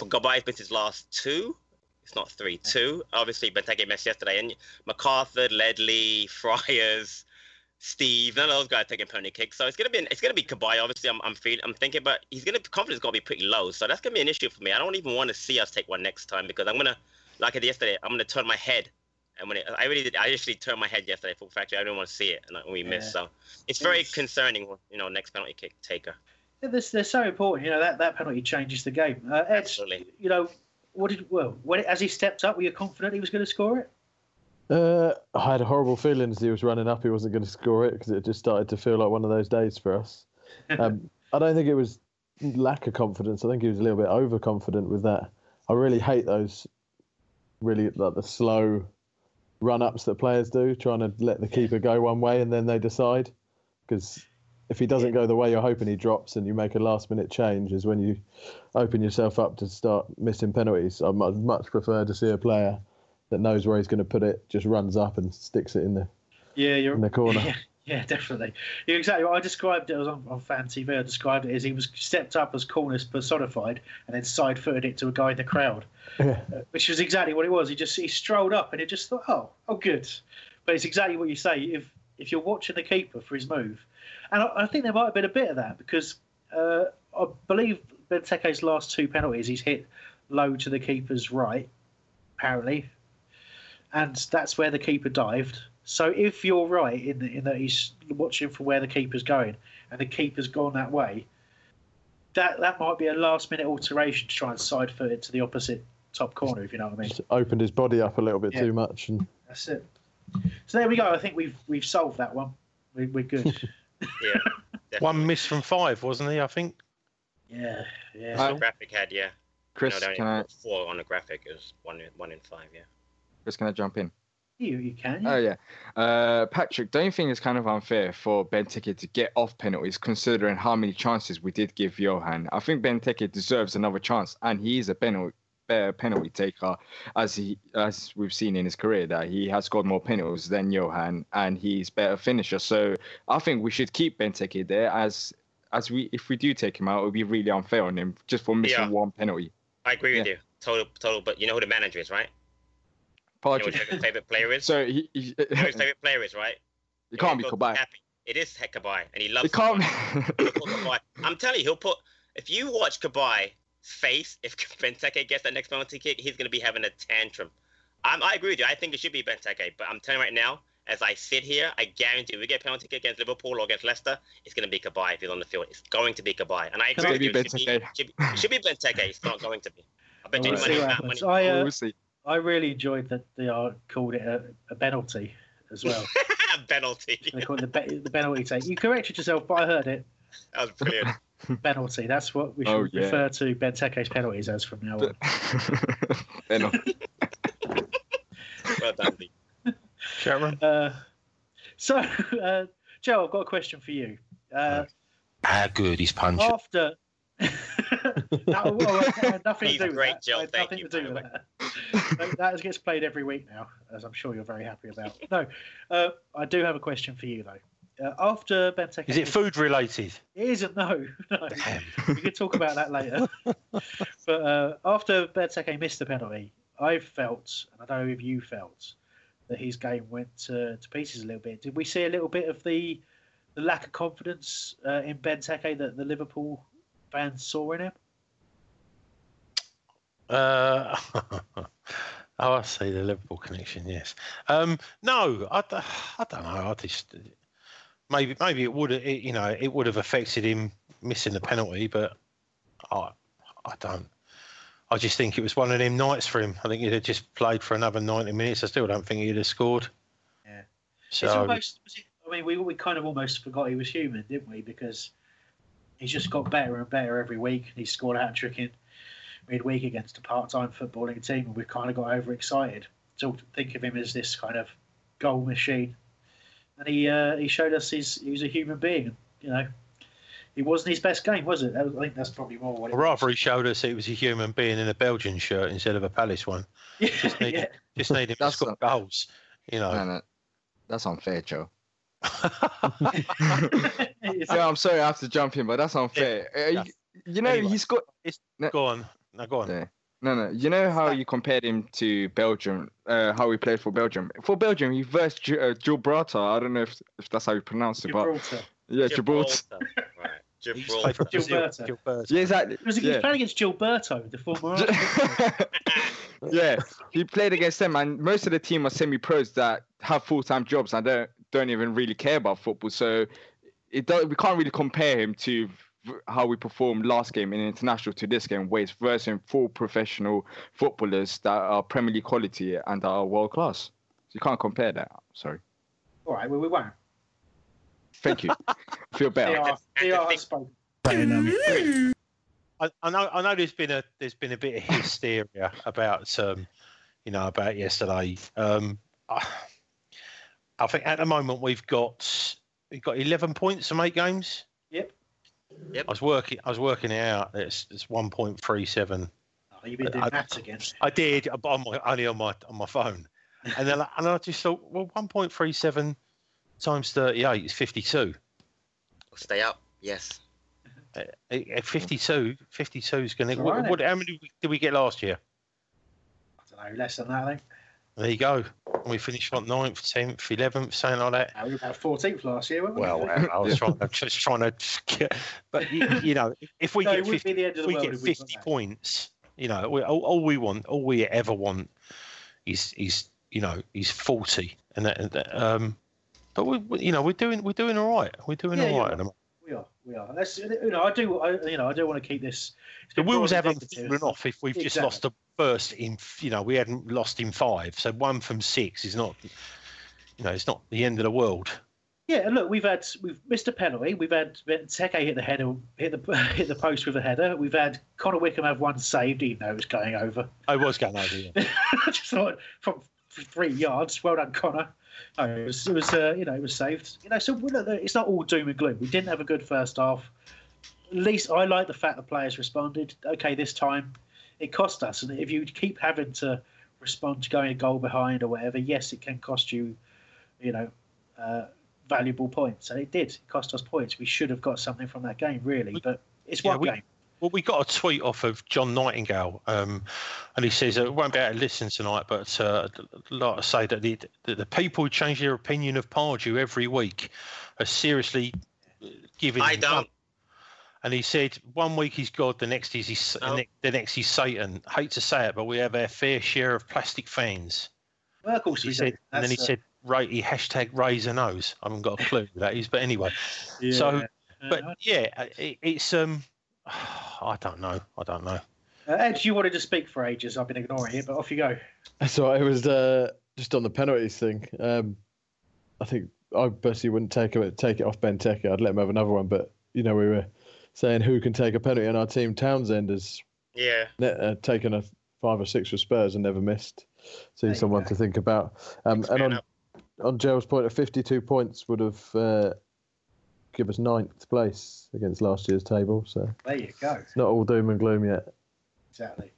Cabaye's been his last two. It's not three two. Obviously, Benteke missed yesterday. And McArthur, Ledley, Friars, Steve, none of those guys taking penalty kicks. So it's gonna be it's gonna be Cabaye. Obviously, I'm I'm feeling I'm thinking, but he's gonna confidence gonna be pretty low. So that's gonna be an issue for me. I don't even want to see us take one next time because I'm gonna like I did yesterday. I'm gonna turn my head, and when it, I really did, I actually turned my head yesterday for fact. I didn't want to see it, and like, we yeah. missed. So it's very it's... concerning. You know, next penalty kick taker. Yeah, this they're so important. You know that that penalty changes the game. Uh, Ed, Absolutely. You know. What did well? When, as he stepped up, were you confident he was going to score it? Uh, I had a horrible feeling as he was running up, he wasn't going to score it because it just started to feel like one of those days for us. Um, I don't think it was lack of confidence. I think he was a little bit overconfident with that. I really hate those, really like the slow run-ups that players do, trying to let the keeper go one way and then they decide. Because if he doesn't go the way you're hoping he drops and you make a last-minute change is when you open yourself up to start missing penalties. I'd much prefer to see a player that knows where he's going to put it, just runs up and sticks it in the, yeah, you're, in the corner. Yeah, yeah, definitely. You're exactly right. I described it, I was on, on Fan T V, I described it as he was stepped up as coolness personified and then side-footed it to a guy in the crowd, yeah. uh, which was exactly what it was. He just he strolled up and he just thought, oh, oh, good. But it's exactly what you say. If, if you're watching the keeper for his move, and I, I think there might have been a bit of that because uh, I believe Benteke's last two penalties, he's hit low to the keeper's right, apparently, and that's where the keeper dived. So if you're right in, the, in that he's watching for where the keeper's going and the keeper's gone that way, that that might be a last minute alteration to try and side foot into the opposite top corner, if you know what I mean. Just opened his body up a little bit yeah. too much, and that's it. So there we go. I think we've we've solved that one. We, we're good. Yeah. One miss from five, wasn't he? I think. Yeah. Yeah. That's the graphic had yeah. Chris, no, can I... four on the graphic is one one in five. Yeah. Chris, can I jump in? You, you can. Yeah. Oh, yeah. Uh, Patrick, don't you think it's kind of unfair for Benteke to get off penalties considering how many chances we did give Johan? I think Benteke deserves another chance, and he is a penalty, better penalty taker, as he as we've seen in his career, that he has scored more penalties than Johan, and he's better finisher. So I think we should keep Benteke there, as as we if we do take him out, it would be really unfair on him just for missing yeah. one penalty. I agree yeah. with you. Total, total. But you know who the manager is, right? You know what his favourite player is? So he, he, you know his favourite player is, right? It you can't be Cabaye. It is Cabaye, and he loves it. Can't Cabaye. I'm telling you, he'll put... If you watch Cabaye's face, if Benteke gets that next penalty kick, he's going to be having a tantrum. I'm, I agree with you. I think it should be Benteke, but I'm telling you right now, as I sit here, I guarantee if we get a penalty kick against Liverpool or against Leicester, it's going to be Cabaye if he's on the field. It's going to be Cabaye. And I agree with you. It should be, should, be, should be Benteke. It's not going to be. I bet you right. money that money. I, uh... We'll see. I really enjoyed that they are called it a, a penalty as well. A penalty. They call it the, be- the penalty take. You corrected yourself, but I heard it. That was brilliant. Penalty. That's what we should oh, yeah. refer to Benteke's penalties as from now on. Penalty. Well done, Lee. Sharon. Uh, so, uh, Joe, I've got a question for you. Uh, How good is Puncheon? After. that, well, had nothing He's to do great with that. Job, thank nothing you, to do with that. That gets played every week now, as I'm sure you're very happy about. No, uh, I do have a question for you though. Uh, after Benteke, is it food related? It isn't. No, no. Damn. We could talk about that later. But uh, after Benteke missed the penalty, I felt, and I don't know if you felt, that his game went to, to pieces a little bit. Did we see a little bit of the the lack of confidence uh, in Benteke that the Liverpool fans saw in him? Uh, oh, I see the Liverpool connection. Yes. Um, no, I, I don't know. I just maybe maybe it would it, you know it would have affected him missing the penalty, but I I don't. I just think it was one of them nights for him. I think he'd have just played for another ninety minutes. I still don't think he'd have scored. Yeah. So it's almost, I mean, we we kind of almost forgot he was human, didn't we? Because he's just got better and better every week. He scored a hat-trick in midweek against a part-time footballing team, and we've kind of got overexcited to think of him as this kind of goal machine. And he uh, he showed us he's, he was a human being. You know, it wasn't his best game, was it? I think that's probably more what it or rather, was. He showed us he was a human being in a Belgian shirt instead of a Palace one. Yeah, just need, yeah. just need him to score goals, you know. No, no. That's unfair, Joe. Yeah, I'm sorry I have to jump in, but that's unfair. Yeah, uh, you, you know, anyway, he's got. It's no, go on. No, go on. Yeah. No, no. You know how you compared him to Belgium, uh, how he played for Belgium. For Belgium, he versed G- uh, Gilberto. I don't know if, if that's how you pronounce it, Gibraltar. but yeah, Gibraltar. Right. Gibraltar. Gilberto. Gilberto. Yeah, exactly. He was, yeah. was playing against Gilberto, the former. Yeah, he played against them, and most of the team are semi-pros that have full-time jobs and don't don't even really care about football. So it don't, we can't really compare him to how we performed last game in international to this game, where it's versus full professional footballers that are Premier League quality and are world class. So you can't compare that. Sorry. All right, well, we won't. Thank you. Feel better. They are, they are spoken. I, I know. I know. There's been a there's been a bit of hysteria about um, you know, about yesterday. Um, I, I think at the moment we've got we've got eleven points from eight games. Yep. Yep. I was working. I was working it out. It's it's one point three seven. Oh, you've been doing maths again. I did, but on my, only on my on my phone. And then I, and I just thought, well, one point three seven times thirty eight is fifty two. Stay up. Yes. At fifty-two, fifty-two is going to... What, what, how many did we get last year? I don't know, less than that, I think. There you go. And we finished, what, ninth, tenth, eleventh, something like that. No, we were about fourteenth last year, weren't we? Well, I was trying, just trying to... Get, but, you, you know, if we no, get fifty, if we get if we fifty points, you know, we, all, all we want, all we ever want is, is you know, is forty. And that, and that, um, but, we, you know, we're doing, we're doing all right. We're doing yeah, all right at the moment. We are. we are. And that's, you know, I do, I, you know, I do want to keep this. The wheels haven't fallen off if we've exactly. just lost the first in, you know, we hadn't lost in five. So one from six is not, you know, it's not the end of the world. Yeah, and look, we've had we've missed a penalty. We've had Benteke hit the header, hit the hit the post with a header. We've had Connor Wickham have one saved, even though it was going over. I was going over. Yeah. Just thought from three yards. Well done, Connor. No, it was, it was uh, you know, it was saved. You know, so look, it's not all doom and gloom. We didn't have a good first half. At least I like the fact the players responded. Okay, this time it cost us. And if you keep having to respond to going a goal behind or whatever, yes, it can cost you. You know. Uh, valuable points, and it did cost us points. We should have got something from that game, really, but it's yeah, one we, game. Well, we got a tweet off of John Nightingale, um, and he says, I won't be able to listen tonight, but uh, I'd like to say that the, that the people who change their opinion of Pardew every week are seriously giving I don't. Up. And he said, one week he's God, the next he's, he's oh. the next he's Satan. I hate to say it, but we have our fair share of plastic fans. Well, of course he we said, do. And then he uh... said, Right, he hashtag raise a nose. I haven't got a clue who that is, but anyway. Yeah. So, but yeah, it, it's um, I don't know, I don't know. Uh, Ed, you wanted to speak for ages. I've been ignoring it, but off you go. So it was uh, just on the penalties thing. Um, I think I personally wouldn't take it take it off Benteke. I'd let him have another one. But you know, we were saying who can take a penalty, and our team Townsend has yeah uh, taken a five or six for Spurs and never missed. So he's someone go. to think about. Um, and on. Up. On Gerald's point, of fifty-two points would have uh, give us ninth place against last year's table. So there you go. It's not all doom and gloom yet. Exactly.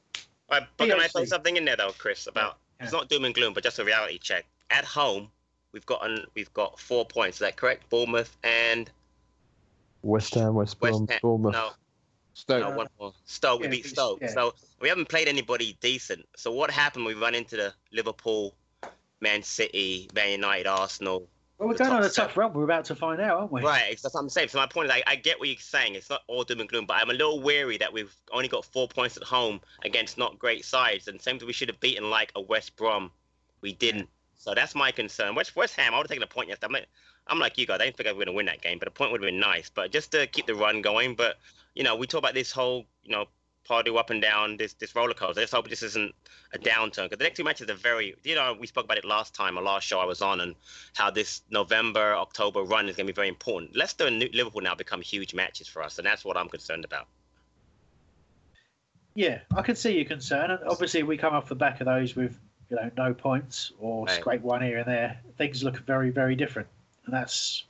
Right, but can I put something in there though, Chris? About yeah. it's not doom and gloom, but just a reality check. At home, we've got an, we've got four points. Is that correct? Bournemouth and West Ham, West Brom, Bournemouth. No, Stoke. No, one more. Stoke. Yeah, we beat Stoke. Yeah. So we haven't played anybody decent. So what happened? We run into the Liverpool. Man City, Man United, Arsenal. Well, we're going on a tough run. We're about to find out, aren't we? Right, that's what I'm saying. So my point is, I, I get what you're saying. It's not all doom and gloom, but I'm a little weary that we've only got four points at home against not great sides, and same thing we should have beaten like a West Brom. We didn't. So that's my concern. West, West Ham, I would have taken a point yesterday. I'm like, I'm like you guys. I didn't think I was going to win that game, but a point would have been nice. But just to keep the run going. But, you know, we talk about this whole, you know, Pardew up and down, this this roller coaster. Let's hope this isn't a downturn, because the next two matches are very, you know, we spoke about it last time, or last show I was on, and how this November, October run is going to be very important. Leicester and Liverpool now become huge matches for us, and that's what I'm concerned about. Yeah, I can see your concern. Obviously, we come off the back of those with, you know, no points or right. scrape one here and there. Things look very, very different, and that's...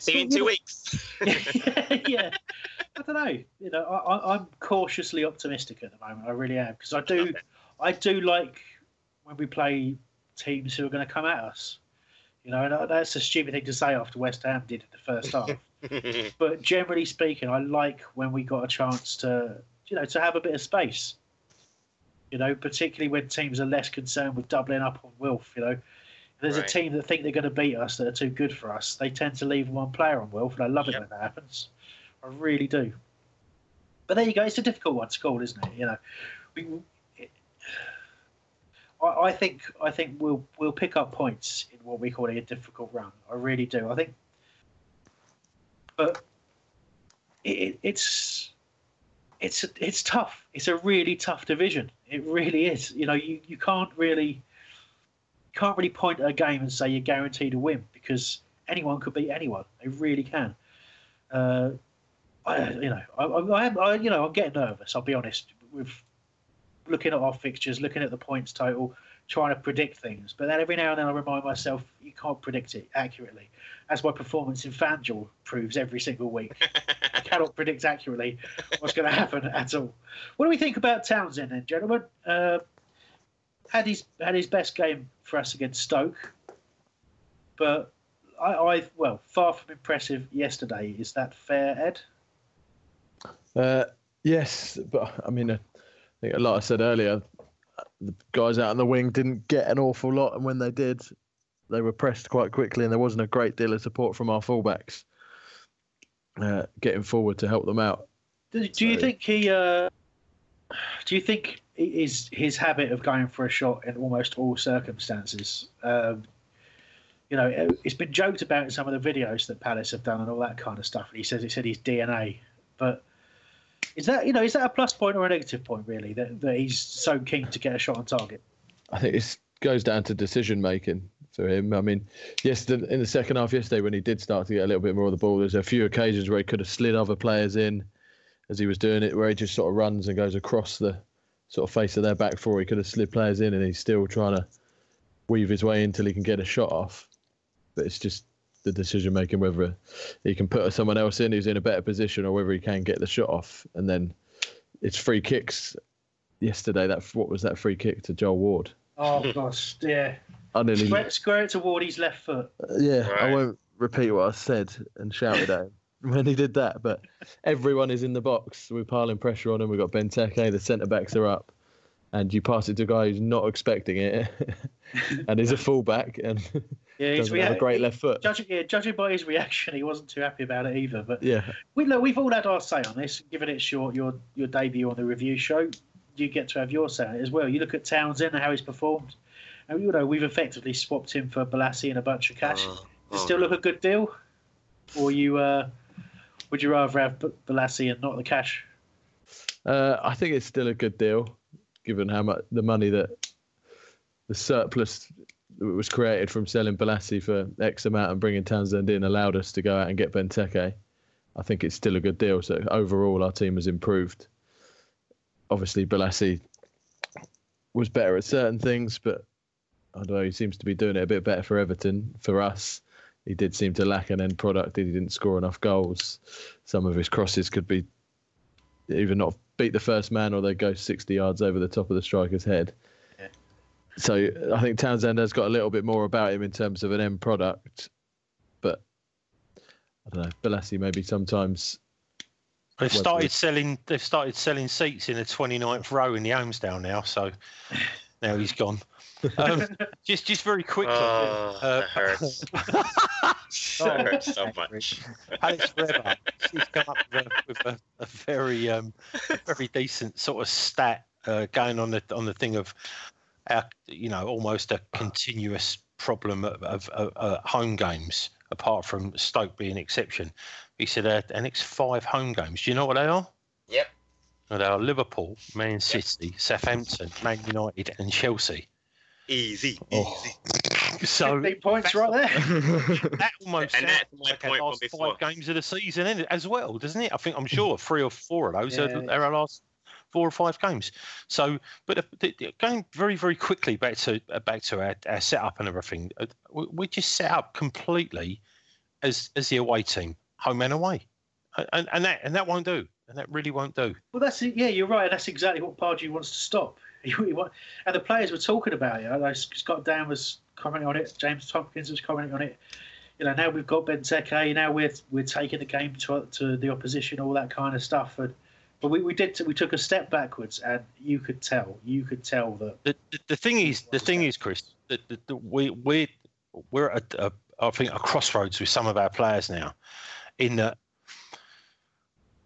See you in two weeks. Yeah. I don't know. You know, I, I'm cautiously optimistic at the moment. I really am, because I do, okay. I do like when we play teams who are going to come at us. You know, and that's a stupid thing to say after West Ham did in the first half. But generally speaking, I like when we got a chance to, you know, to have a bit of space. You know, particularly when teams are less concerned with doubling up on Wilf. You know, if there's right. a team that think they're going to beat us, that are too good for us. They tend to leave one player on Wilf, and I love yep. it when that happens. I really do. But there you go. It's a difficult one to call, isn't it? You know, we, it, I, I think I think we'll we'll pick up points in what we call a difficult run. I really do. I think, but it, it, it's it's it's tough. It's a really tough division. It really is. You know, you, you can't really can't really point at a game and say you're guaranteed a win, because anyone could beat anyone. They really can. Uh, I, you know, I, I, I, you know, I'm getting nervous. I'll be honest. With looking at our fixtures, looking at the points total, trying to predict things. But then every now and then, I remind myself you can't predict it accurately, as my performance in FanDuel proves every single week. I cannot predict accurately what's going to happen at all. What do we think about Townsend, then, gentlemen? Uh, had his had his best game for us against Stoke, but I, I well, far from impressive yesterday. Is that fair, Ed? Uh, yes, but I mean, I think, like I said earlier, the guys out on the wing didn't get an awful lot, and when they did, they were pressed quite quickly, and there wasn't a great deal of support from our fullbacks uh, getting forward to help them out. Do, do so, you think he? Uh, do you think his his habit of going for a shot in almost all circumstances? Um, you know, it, it's been joked about in some of the videos that Palace have done and all that kind of stuff. And he says it's in his D N A. But is that, you know, is that a plus point or a negative point, really, that, that he's so keen to get a shot on target? I think it goes down to decision-making for him. I mean, yesterday, in the second half yesterday, when he did start to get a little bit more of the ball, there's a few occasions where he could have slid other players in as he was doing it, where he just sort of runs and goes across the sort of face of their back four. He could have slid players in, and he's still trying to weave his way in until he can get a shot off. But it's just the decision-making, whether he can put someone else in who's in a better position or whether he can get the shot off. And then it's free kicks. Yesterday, that what was that free kick to Joel Ward? Oh, gosh, yeah. Square, square it to Wardy's left foot. Uh, yeah, right. I won't repeat what I said and shouted at him when he did that, but everyone is in the box. We're piling pressure on him. We've got Benteke. The centre-backs are up. And you pass it to a guy who's not expecting it and is a full-back and yeah, doesn't rea- have a great left foot. Judging, yeah, judging by his reaction, he wasn't too happy about it either. But yeah, we, look, we've all had our say on this, given it's your, your, your debut on the review show. You get to have your say on it as well. You look at Townsend and how he's performed. And, you know, we've effectively swapped him for Bolasie and a bunch of cash. Oh, oh. Does it still look a good deal? Or you uh, would you rather have Bolasie and not the cash? Uh, I think it's still a good deal, given how much the money that the surplus that was created from selling Bolasie for X amount and bringing Townsend in allowed us to go out and get Benteke. I think it's still a good deal. So overall, our team has improved. Obviously, Bolasie was better at certain things, but I don't know, he seems to be doing it a bit better for Everton. For us, he did seem to lack an end product. He didn't score enough goals. Some of his crosses could be either not beat the first man or they go sixty yards over the top of the striker's head. Yeah. So I think Townsend has got a little bit more about him in terms of an end product. But I don't know, Bolasie maybe sometimes... They've started selling. They've started selling seats in the twenty-ninth row in the Holmesdale now. So now he's gone. Um, just, just very quickly. Oh, uh, that hurts. That hurts so much. Alex Weber, she's come up with, with a, a very, um, a very decent sort of stat uh, going on the on the thing of our, you know, almost a continuous problem of, of, of uh, home games, apart from Stoke being an exception. He said uh, the next five home games. Do you know what they are? Yep. Well, they are Liverpool, Man City, yep, Southampton, Man United and Chelsea. Easy, oh. easy. So fifteen points right there. That almost and that's my like point our last five games of the season in it as well, doesn't it? I think I'm sure three or four of those yeah, are, yeah. are our last four or five games. So, but the, the, going very, very quickly back to uh, back to our, our setup and everything, uh, we, we just set up completely as as the away team. Home and away, and, and that and that won't do, and that really won't do. Well, that's yeah, you're right. That's exactly what Pardew wants to stop. He, he want, and the players were talking about it. I know Scott Dan was commenting on it. James Tompkins was commenting on it. You know, now we've got Benteke. Now we're we're taking the game to to the opposition, all that kind of stuff. And but we, we did we took a step backwards, and you could tell you could tell that the the, the thing is the thing is Chris that the, the, we we we're at a, I think a crossroads with some of our players now. In that,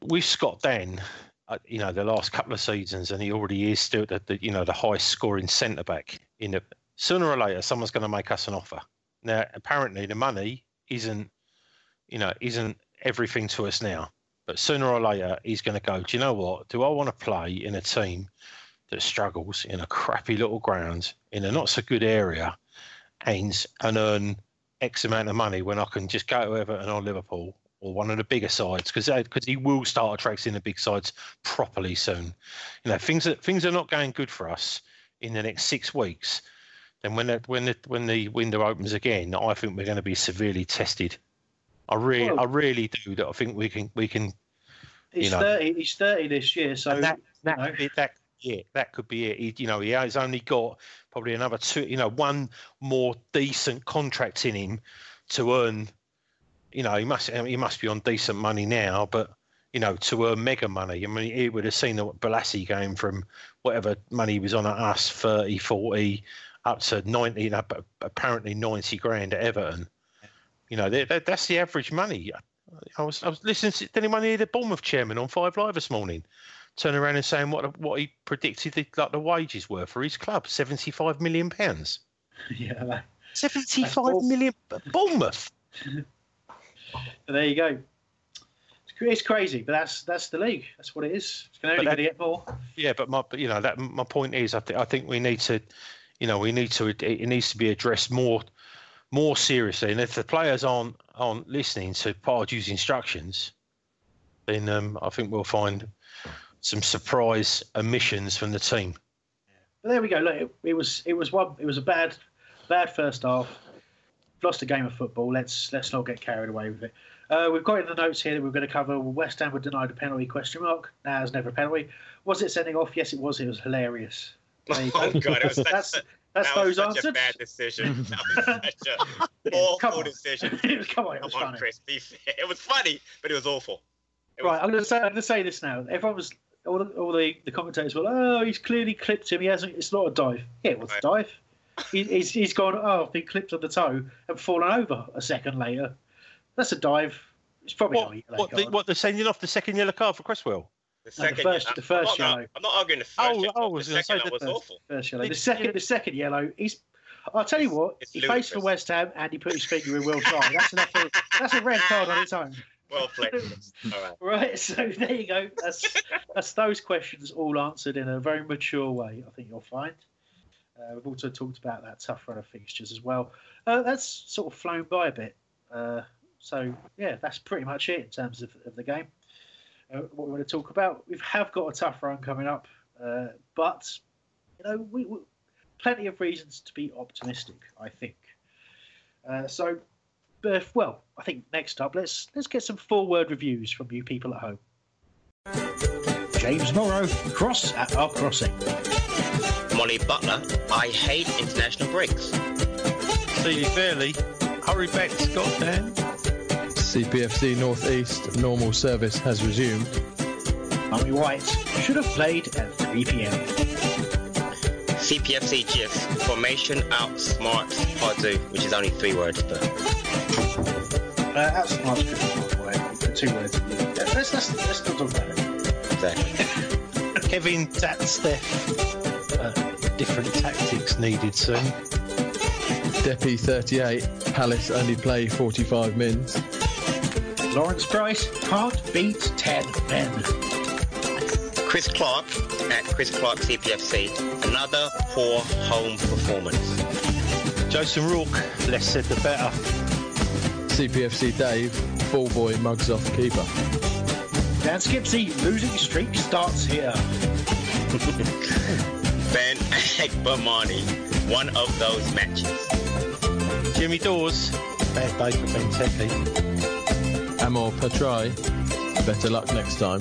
with Scott Dan, uh, you know, the last couple of seasons, and he already is still the, the you know the highest scoring centre back. In the sooner or later, someone's going to make us an offer. Now, apparently, the money isn't, you know, isn't everything to us now. But sooner or later, he's going to go, do you know what? Do I want to play in a team that struggles in a crappy little ground in a not so good area, and and earn X amount of money when I can just go to Everton or Liverpool? Or one of the bigger sides, because because he will start attracting the big sides properly soon. You know, things that things are not going good for us in the next six weeks. Then when that when the when the window opens again, I think we're going to be severely tested. I really well, I really do. That I think we can we can. You he's know, thirty. He's thirty this year, so that that, you know. It, that yeah, that could be it. He, you know, he has only got probably another two. You know, one more decent contract in him to earn. You know, he must he must be on decent money now, but, you know, to earn mega money. I mean, he would have seen the Bolasie game from whatever money he was on at us, thirty, forty, up to ninety, you know, apparently ninety grand at Everton. You know, that, that's the average money. I was, I was listening to, did anyone hear the Bournemouth chairman on Five Live this morning? Turning around and saying what what he predicted the, like the wages were for his club, seventy-five million pounds. Yeah, seventy-five million. Bournemouth. There you go. It's crazy, but that's that's the league. That's what it is. It's only going to get more. Yeah, but my you know that my point is, I think I think we need to, you know, we need to it, it needs to be addressed more, more seriously. And if the players aren't aren't listening to Pardew's instructions, then um, I think we'll find some surprise omissions from the team. But there we go. Look, it, it was it was one it was a bad bad first half. Lost a game of football. Let's let's not get carried away with it. Uh, we've got in the notes here that we're going to cover West Ham were denied a penalty, question mark. Nah, it's never a penalty. Was it sending off? Yes, it was. It was hilarious. Oh, go. God. Was such, that's that's that those was such answers. A bad decision. That was such an awful decision. Come on, it was Come funny. On, Chris. Be fair. It was funny, but it was awful. It right, was... I'm going to say, I'm going to say this now. Everyone was, all, all the, the commentators were like, oh, he's clearly clipped him. He hasn't. It's not a dive. Yeah, it was right. a dive. He, he's, he's gone, oh, I've been clipped on the toe and fallen over a second later. That's a dive. It's probably what, not what, the, what they're sending off the second yellow card for Cresswell. The second, no, the first, yeah, the first I'm not, yellow. I'm not arguing the first. Oh, yellow. Oh, the was second that was first, awful. First yellow. The second, the second yellow. He's. I'll tell you what. It's he ludicrous. Faced for West Ham and he put his finger in Will's eye. That's enough. For, that's a red card on its own. Well played. All right. Right. So there you go. That's that's those questions all answered in a very mature way. I think you'll find. Uh, we've also talked about that tough run of fixtures as well. Uh, that's sort of flown by a bit. Uh, so, yeah, that's pretty much it in terms of, of the game. Uh, what we want to talk about, we have got a tough run coming up, uh, but, you know, we, we plenty of reasons to be optimistic, I think. Uh, so, uh, well, I think next up, let's let's get some four-word reviews from you people at home. James Morrow, cross at our crossing. Molly Butler, I hate international breaks. Stevie Fairley, hurry back to Scotland. C P F C North East, normal service has resumed. Mummy White, should have played at three p.m. C P F C GIFs, formation outsmarts Pardew, which is only three words, but... Uh, outsmarts could be one word, but two words. Let's, let's, let's not talk about it. Exactly. Kevin Tatsteff. Uh, different tactics needed soon. Depi thirty-eight, Palace only play forty-five mins. Lawrence Price can't beat ten men. Chris Clark at Chris Clark C P F C, another poor home performance. Jason Rourke, less said the better. C P F C Dave, full boy mugs off keeper. Dan Skipsey, losing streak starts here. Ben Ekbamani, one of those matches. Jimmy Dawes, bad day for Benteke. Amor Patrai, better luck next time.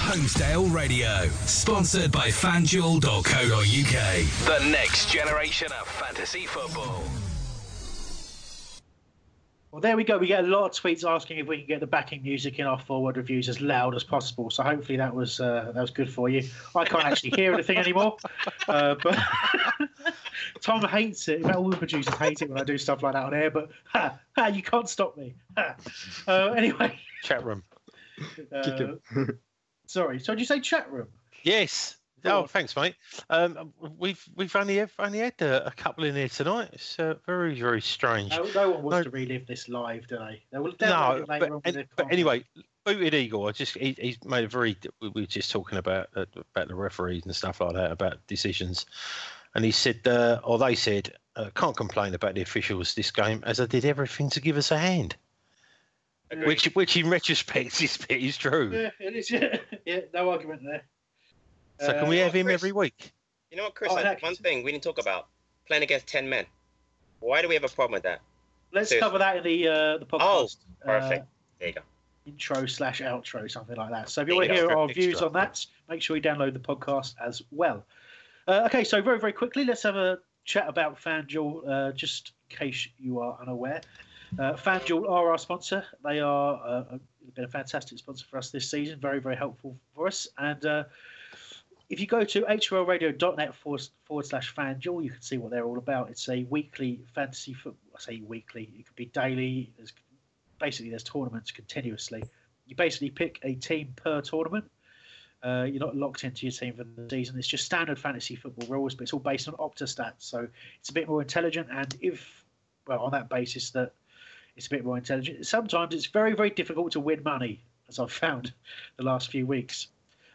Holmesdale Radio, sponsored by FanDuel dot co dot U K. The next generation of fantasy football. Well, there we go. We get a lot of tweets asking if we can get the backing music in our forward reviews as loud as possible. So hopefully that was uh, that was good for you. I can't actually hear anything anymore. Uh, but Tom hates it. In fact, all the producers hate it when I do stuff like that on air. But ha, ha, you can't stop me. Ha. Uh, anyway, chat room. Uh, sorry. So did you say chat room? Yes. Oh, oh thanks, mate. Um, we've we've only only had a, a couple in here tonight. It's uh, very very strange. No, no one wants no, to relive this live, do they? They will no, but, and, but anyway, Booted Eagle. I just he, he's made a very. We were just talking about uh, about the referees and stuff like that, about decisions, and he said, uh, or they said, uh, can't complain about the officials this game as they did everything to give us a hand. Agreed. Which which in retrospect is is true. Yeah, it is. Yeah, yeah, no argument there. So can uh, we have him Chris, every week? You know what, Chris? Oh, like, one thing we didn't talk about: playing against ten men. Why do we have a problem with that? Let's Seriously. cover that in the uh, the podcast. Oh, perfect. Uh, there you go. Intro slash outro, something like that. So if you want to hear our extra. views on that, make sure you download the podcast as well. Uh, okay, so very very quickly, let's have a chat about FanDuel, uh, just in case you are unaware. Uh, FanDuel are our sponsor. They are uh, been a fantastic sponsor for us this season. Very very helpful for us and. Uh, If you go to hrlradio.net forward slash FanDuel, you can see what they're all about. It's a weekly fantasy football. I say weekly. It could be daily. There's, basically, there's tournaments continuously. You basically pick a team per tournament. Uh, you're not locked into your team for the season. It's just standard fantasy football rules, but it's all based on Opta stats. So it's a bit more intelligent. And if, well, on that basis that it's a bit more intelligent, sometimes it's very, very difficult to win money, as I've found the last few weeks.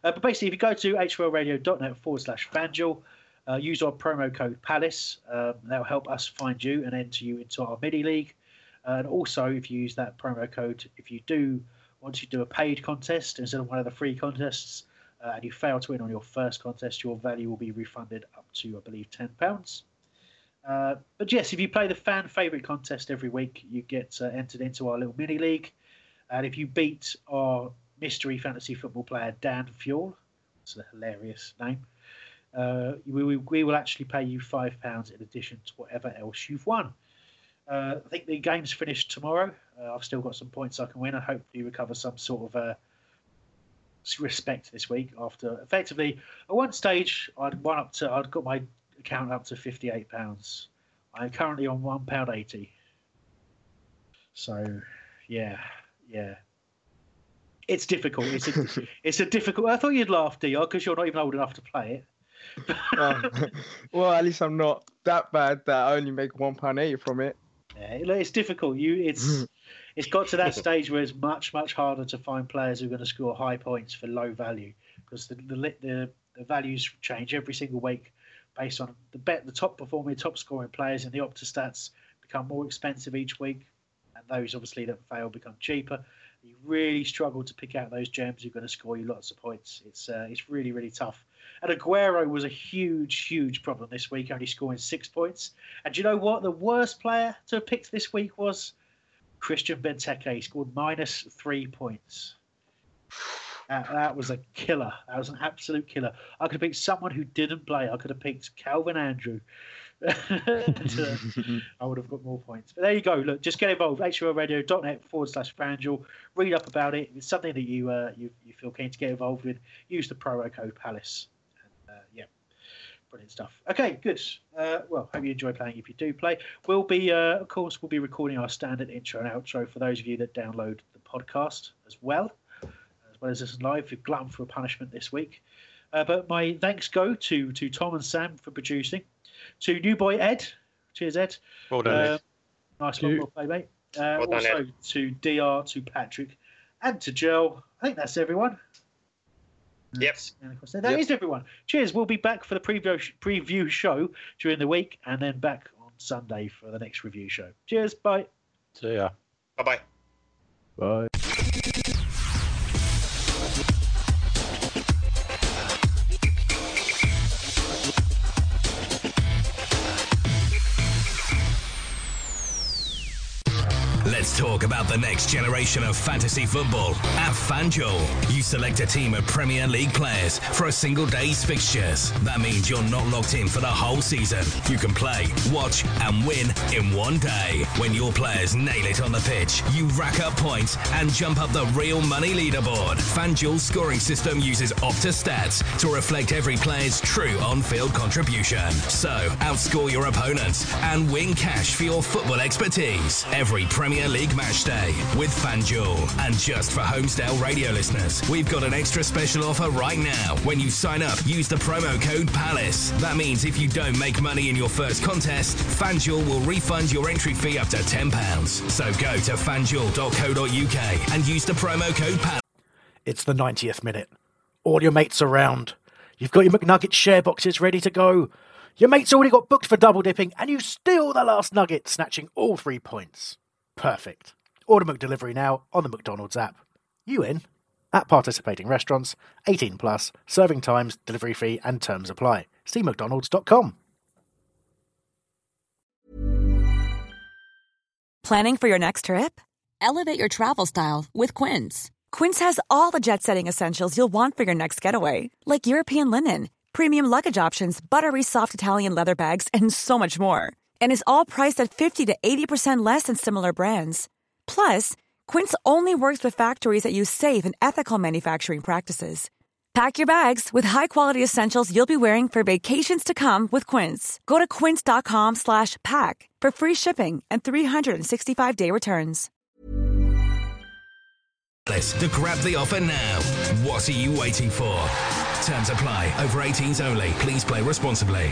Uh, but basically, if you go to hwlradio.net forward slash FanDuel, uh, use our promo code PALACE. Um, that'll help us find you and enter you into our mini league. Uh, and also, if you use that promo code, if you do, once you do a paid contest instead of one of the free contests, uh, and you fail to win on your first contest, your value will be refunded up to, I believe, ten pounds. Uh, but yes, if you play the fan favourite contest every week, you get uh, entered into our little mini league. And if you beat our mystery fantasy football player, Dan Fuel, that's a hilarious name, uh, we, we, we will actually pay you five pounds in addition to whatever else you've won. Uh, I think the game's finished tomorrow. Uh, I've still got some points I can win. I hope you recover some sort of uh, respect this week after effectively at one stage I'd won up to I'd got my account up to fifty-eight pounds. I'm currently on one pound eighty. So yeah, yeah. It's difficult. It's a, it's a difficult. I thought you'd laugh, D R, because you're not even old enough to play it. uh, well, at least I'm not that bad that I only make one pound eighty from it. Yeah, it's difficult. You, it's it's got to that stage where it's much, much harder to find players who are going to score high points for low value, because the the the, the values change every single week based on the bet. The top performing, top scoring players in the Opta stats become more expensive each week, and those obviously that fail become cheaper. You really struggle to pick out those gems who are going to score you lots of points. It's uh, it's really, really tough. And Aguero was a huge, huge problem this week, only scoring six points. And do you know what? The worst player to have picked this week was Christian Benteke. He scored minus three points. Uh, that was a killer. That was an absolute killer. I could have picked someone who didn't play. I could have picked Calvin Andrew. and, uh, I would have got more points. But there you go. Look, just get involved. hwlradio.net forward slash FanDuel. Read up about it. If it's something that you, uh, you you feel keen to get involved with, use the promo code PALACE. Uh, yeah, brilliant stuff. Okay, good. Uh, well, hope you enjoy playing. If you do play, we'll be, uh, of course, we'll be recording our standard intro and outro for those of you that download the podcast as well, as well as this live. We're glutton for punishment this week. Uh, but my thanks go to to Tom and Sam for producing, to new boy Ed. Cheers, Ed. Well done, uh, Ed. Nice one, well played, mate. Uh, well done, also Ed. To D R, to Patrick, and to Joel. I think that's everyone. Yep. And of course, that yep. is everyone. Cheers. We'll be back for the preview sh- preview show during the week, and then back on Sunday for the next review show. Cheers. Bye. See ya. Bye-bye. Bye. Let's talk about the next generation of fantasy football at FanDuel. You select a team of Premier League players for a single day's fixtures. That means you're not locked in for the whole season. You can play, watch and win in one day. When your players nail it on the pitch, you rack up points and jump up the real money leaderboard. FanDuel's scoring system uses Opta stats to reflect every player's true on-field contribution. So, outscore your opponents and win cash for your football expertise every Premier League League match day with FanDuel. And just for Holmesdale Radio listeners, we've got an extra special offer right now. When you sign up, use the promo code PALACE. That means if you don't make money in your first contest, FanDuel will refund your entry fee up to ten pounds. So go to fanduel dot co dot uk and use the promo code PALACE. It's the ninetieth minute. All your mates are round. You've got your McNugget share boxes ready to go. Your mate's already got booked for double dipping and you steal the last nugget, snatching all three points. Perfect. Order McDelivery now on the McDonald's app. You in? At participating restaurants, eighteen plus, serving times, delivery fee and terms apply. See mcdonalds dot com. Planning for your next trip? Elevate your travel style with Quince. Quince has all the jet-setting essentials you'll want for your next getaway, like European linen, premium luggage options, buttery soft Italian leather bags, and so much more. And is all priced at fifty to eighty percent less than similar brands. Plus, Quince only works with factories that use safe and ethical manufacturing practices. Pack your bags with high-quality essentials you'll be wearing for vacations to come with Quince. Go to quince.com slash pack for free shipping and three sixty-five day returns. To grab the offer now. What are you waiting for? Terms apply. Over eighteens only. Please play responsibly.